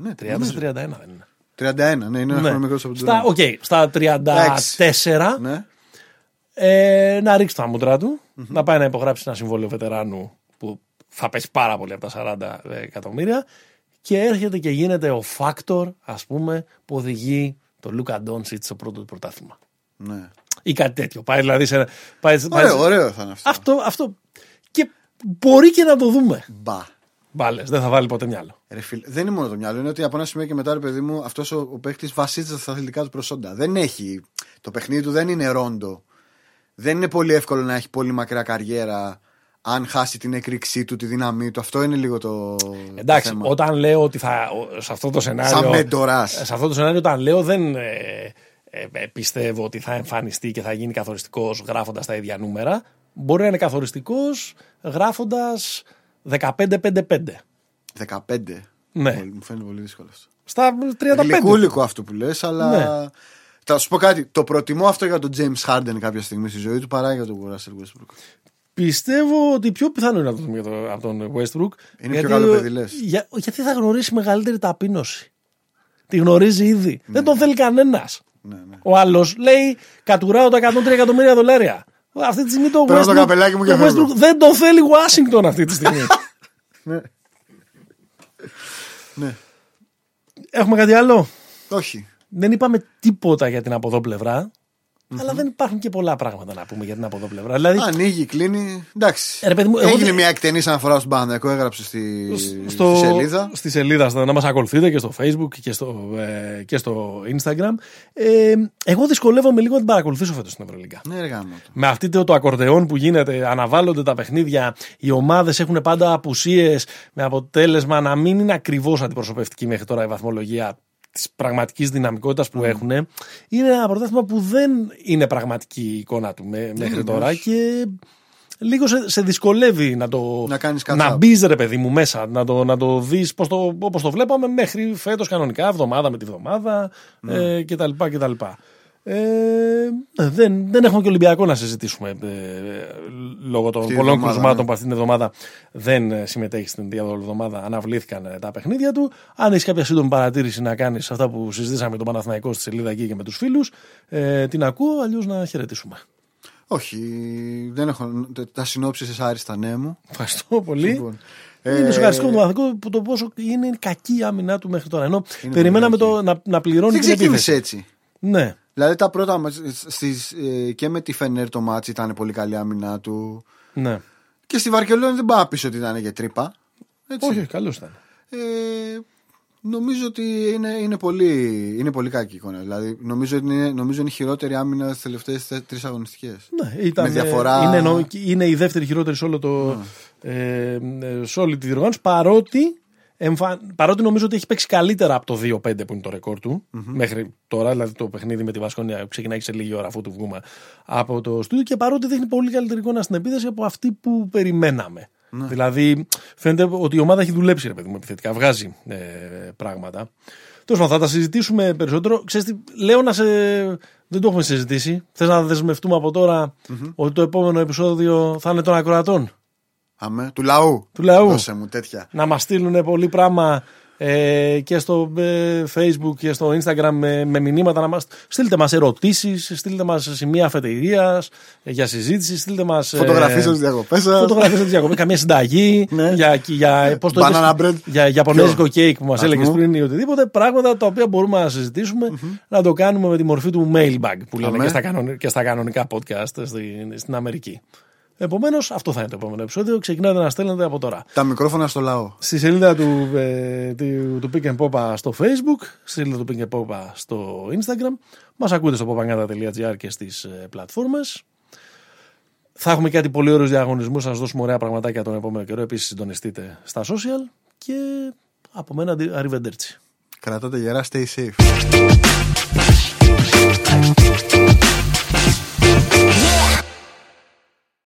ναι, 30 σε 31 δεν είναι. 31, ναι, είναι ένα μικρό από τον στα 34, ναι. Να ρίξει τα μούτρα του, να πάει να υπογράψει ένα συμβόλαιο βετεράνου που θα πέσει πάρα πολύ από τα 40 εκατομμύρια. Και έρχεται και γίνεται ο φάκτορ, ας πούμε, που οδηγεί τον Λούκα Ντόντσιτς στο πρώτο του πρωτάθλημα. Ναι. Ή κάτι τέτοιο. Πάει δηλαδή σε ένα. Ωραίο θα είναι αυτό. Αυτό. Και μπορεί και να το δούμε. Μπάλες, δεν θα βάλει ποτέ μυαλό. Ρε φίλε, δεν είναι μόνο το μυαλό, είναι ότι από ένα σημείο και μετά, ρε παιδί μου, αυτός ο παίχτης βασίζεται στα αθλητικά του προσόντα. Δεν έχει. Το παιχνίδι του δεν είναι ρόντο. Δεν είναι πολύ εύκολο να έχει πολύ μακρά καριέρα. Αν χάσει την έκρηξή του, τη δύναμή του, αυτό είναι λίγο το. Εντάξει, το θέμα. Όταν λέω ότι σε αυτό το σενάριο. Σαν μέντορας. Σε αυτό το σενάριο, όταν λέω, δεν πιστεύω ότι θα εμφανιστεί και θα γίνει καθοριστικός γράφοντας τα ίδια νούμερα. Μπορεί να είναι καθοριστικός γράφοντας 15-5-5. 15. Ναι. Μου φαίνεται πολύ δύσκολο αυτό. Στα 35. Γλυκούλικο αυτό που λες, αλλά. Ναι. Θα σου πω κάτι. Το προτιμώ αυτό για τον James Harden κάποια στιγμή στη ζωή του παρά για τον Russell Westbrook. Πιστεύω ότι πιο πιθανό είναι από τον Westbrook. Είναι πιο καλό παιδί, λες. Γιατί θα γνωρίσει μεγαλύτερη ταπείνωση. Τη γνωρίζει ήδη. Ναι. Δεν τον θέλει κανένας. Ναι. Ο άλλος λέει: κατουράω τα $103 εκατομμύρια. Αυτή τη στιγμή το Westbrook δεν τον θέλει Washington αυτή τη στιγμή. Ναι. Έχουμε κάτι άλλο? Όχι. Δεν είπαμε τίποτα για την από εδώ πλευρά. Αλλά δεν υπάρχουν και πολλά πράγματα να πούμε για την από εδώ πλευρά. Δηλαδή, ανοίγει, κλείνει. Εντάξει. Έγινε μια εκτενή αναφορά στον Παναθηναϊκό, έγραψε στη σελίδα. Στη σελίδα, να μας ακολουθείτε και στο Facebook και στο Instagram. Εγώ δυσκολεύομαι λίγο να την παρακολουθήσω φέτος στην Ευρωλίγκα. Ναι, με αυτή το ακορντεόν που γίνεται, αναβάλλονται τα παιχνίδια, οι ομάδες έχουν πάντα απουσίες, με αποτέλεσμα να μην είναι ακριβώς αντιπροσωπευτική μέχρι τώρα η βαθμολογία της πραγματικής δυναμικότητας που έχουν. Είναι ένα πρωτάθλημα που δεν είναι πραγματική η εικόνα του μέχρι τώρα και λίγο σε δυσκολεύει να μπεις, ρε παιδί μου, μέσα, να το δεις όπως το βλέπαμε μέχρι φέτος κανονικά, εβδομάδα με τη βδομάδα κτλ. Δεν έχουμε και Ολυμπιακό να συζητήσουμε λόγω των πολλών κρουσμάτων που αυτή την εβδομάδα δεν συμμετέχει στην διαδρομή εβδομάδα. Αναβλήθηκαν τα παιχνίδια του. Αν έχει κάποια σύντομη παρατήρηση να κάνεις σε αυτά που συζητήσαμε με τον Παναθηναϊκό στη σελίδα εκεί και με τους φίλους, την ακούω, αλλιώς να χαιρετήσουμε. Όχι, δεν έχω. Τα συνόψεις άριστα, ναι μου. Ευχαριστώ πολύ. Λοιπόν. Είναι σοκαριστικό το Παναθηναϊκό που το πόσο είναι κακή η άμυνά του μέχρι τώρα. Ενώ περιμέναμε να πληρώνει την επίθεση. Έτσι. Ναι. Δηλαδή τα πρώτα και με τη Φενέρ το μάτσι ήταν πολύ καλή άμυνά του. Ναι. Και στη Βαρκελόνη δεν πάω πίσω ότι ήταν για τρύπα. Έτσι. Όχι, καλώς ήταν. Νομίζω ότι είναι πολύ κακή εικόνα. Δηλαδή νομίζω είναι χειρότερη άμυνα στις τελευταίες 3 αγωνιστικές. Ναι, με διαφορά. Είναι η δεύτερη χειρότερη σε όλο σε όλη τη διοργάνωση, παρότι νομίζω ότι έχει παίξει καλύτερα από το 2-5 που είναι το ρεκόρ του μέχρι τώρα, δηλαδή το παιχνίδι με τη Βασκόνια ξεκινάει σε λίγη ώρα αφού του βγούμε από το στούντιο, και παρότι δείχνει πολύ καλύτερη εικόνα στην επίθεση από αυτή που περιμέναμε. Δηλαδή φαίνεται ότι η ομάδα έχει δουλέψει, ρε παιδί μου, επιθετικά, βγάζει πράγματα. Τέλος πάντων, θα τα συζητήσουμε περισσότερο. Ξέρεις τι, λέω να σε. Δεν το έχουμε συζητήσει. Θες να δεσμευτούμε από τώρα ότι το επόμενο επεισόδιο θα είναι των ακροατών. Αμέ, του λαού. Του λαού. Δώσε μου τέτοια. Να μας στείλουν πολύ πράγμα και στο Facebook και στο Instagram με μηνύματα. Να μας... Στείλτε μας ερωτήσεις, στείλτε μας σημεία αφετηρίας για συζήτηση, στείλτε μας. Φωτογραφίες από τις διακοπές. Φωτογραφίες από τις διακοπές. Καμία συνταγή. για πονέζικο κέικ που μας έλεγες πριν ή οτιδήποτε. Πράγματα τα οποία μπορούμε να συζητήσουμε, να το κάνουμε με τη μορφή του mailbag που λέμε και στα κανονικά podcast στην Αμερική. Επομένως, αυτό θα είναι το επόμενο επεισόδιο. Ξεκινάτε να στέλνετε από τώρα. Τα μικρόφωνα στο λαό. Στη σελίδα του Pick and Poppa στο Facebook, στη σελίδα του Pick and Poppa στο Instagram. Μας ακούτε στο papaganda.gr και στις πλατφόρμες. Θα έχουμε κάτι πολύ ωραίους διαγωνισμούς, θα σας δώσουμε ωραία πραγματάκια τον επόμενο καιρό. Επίσης, συντονιστείτε στα social. Και από μένα, arrivederci. Κρατάτε γερά, stay safe.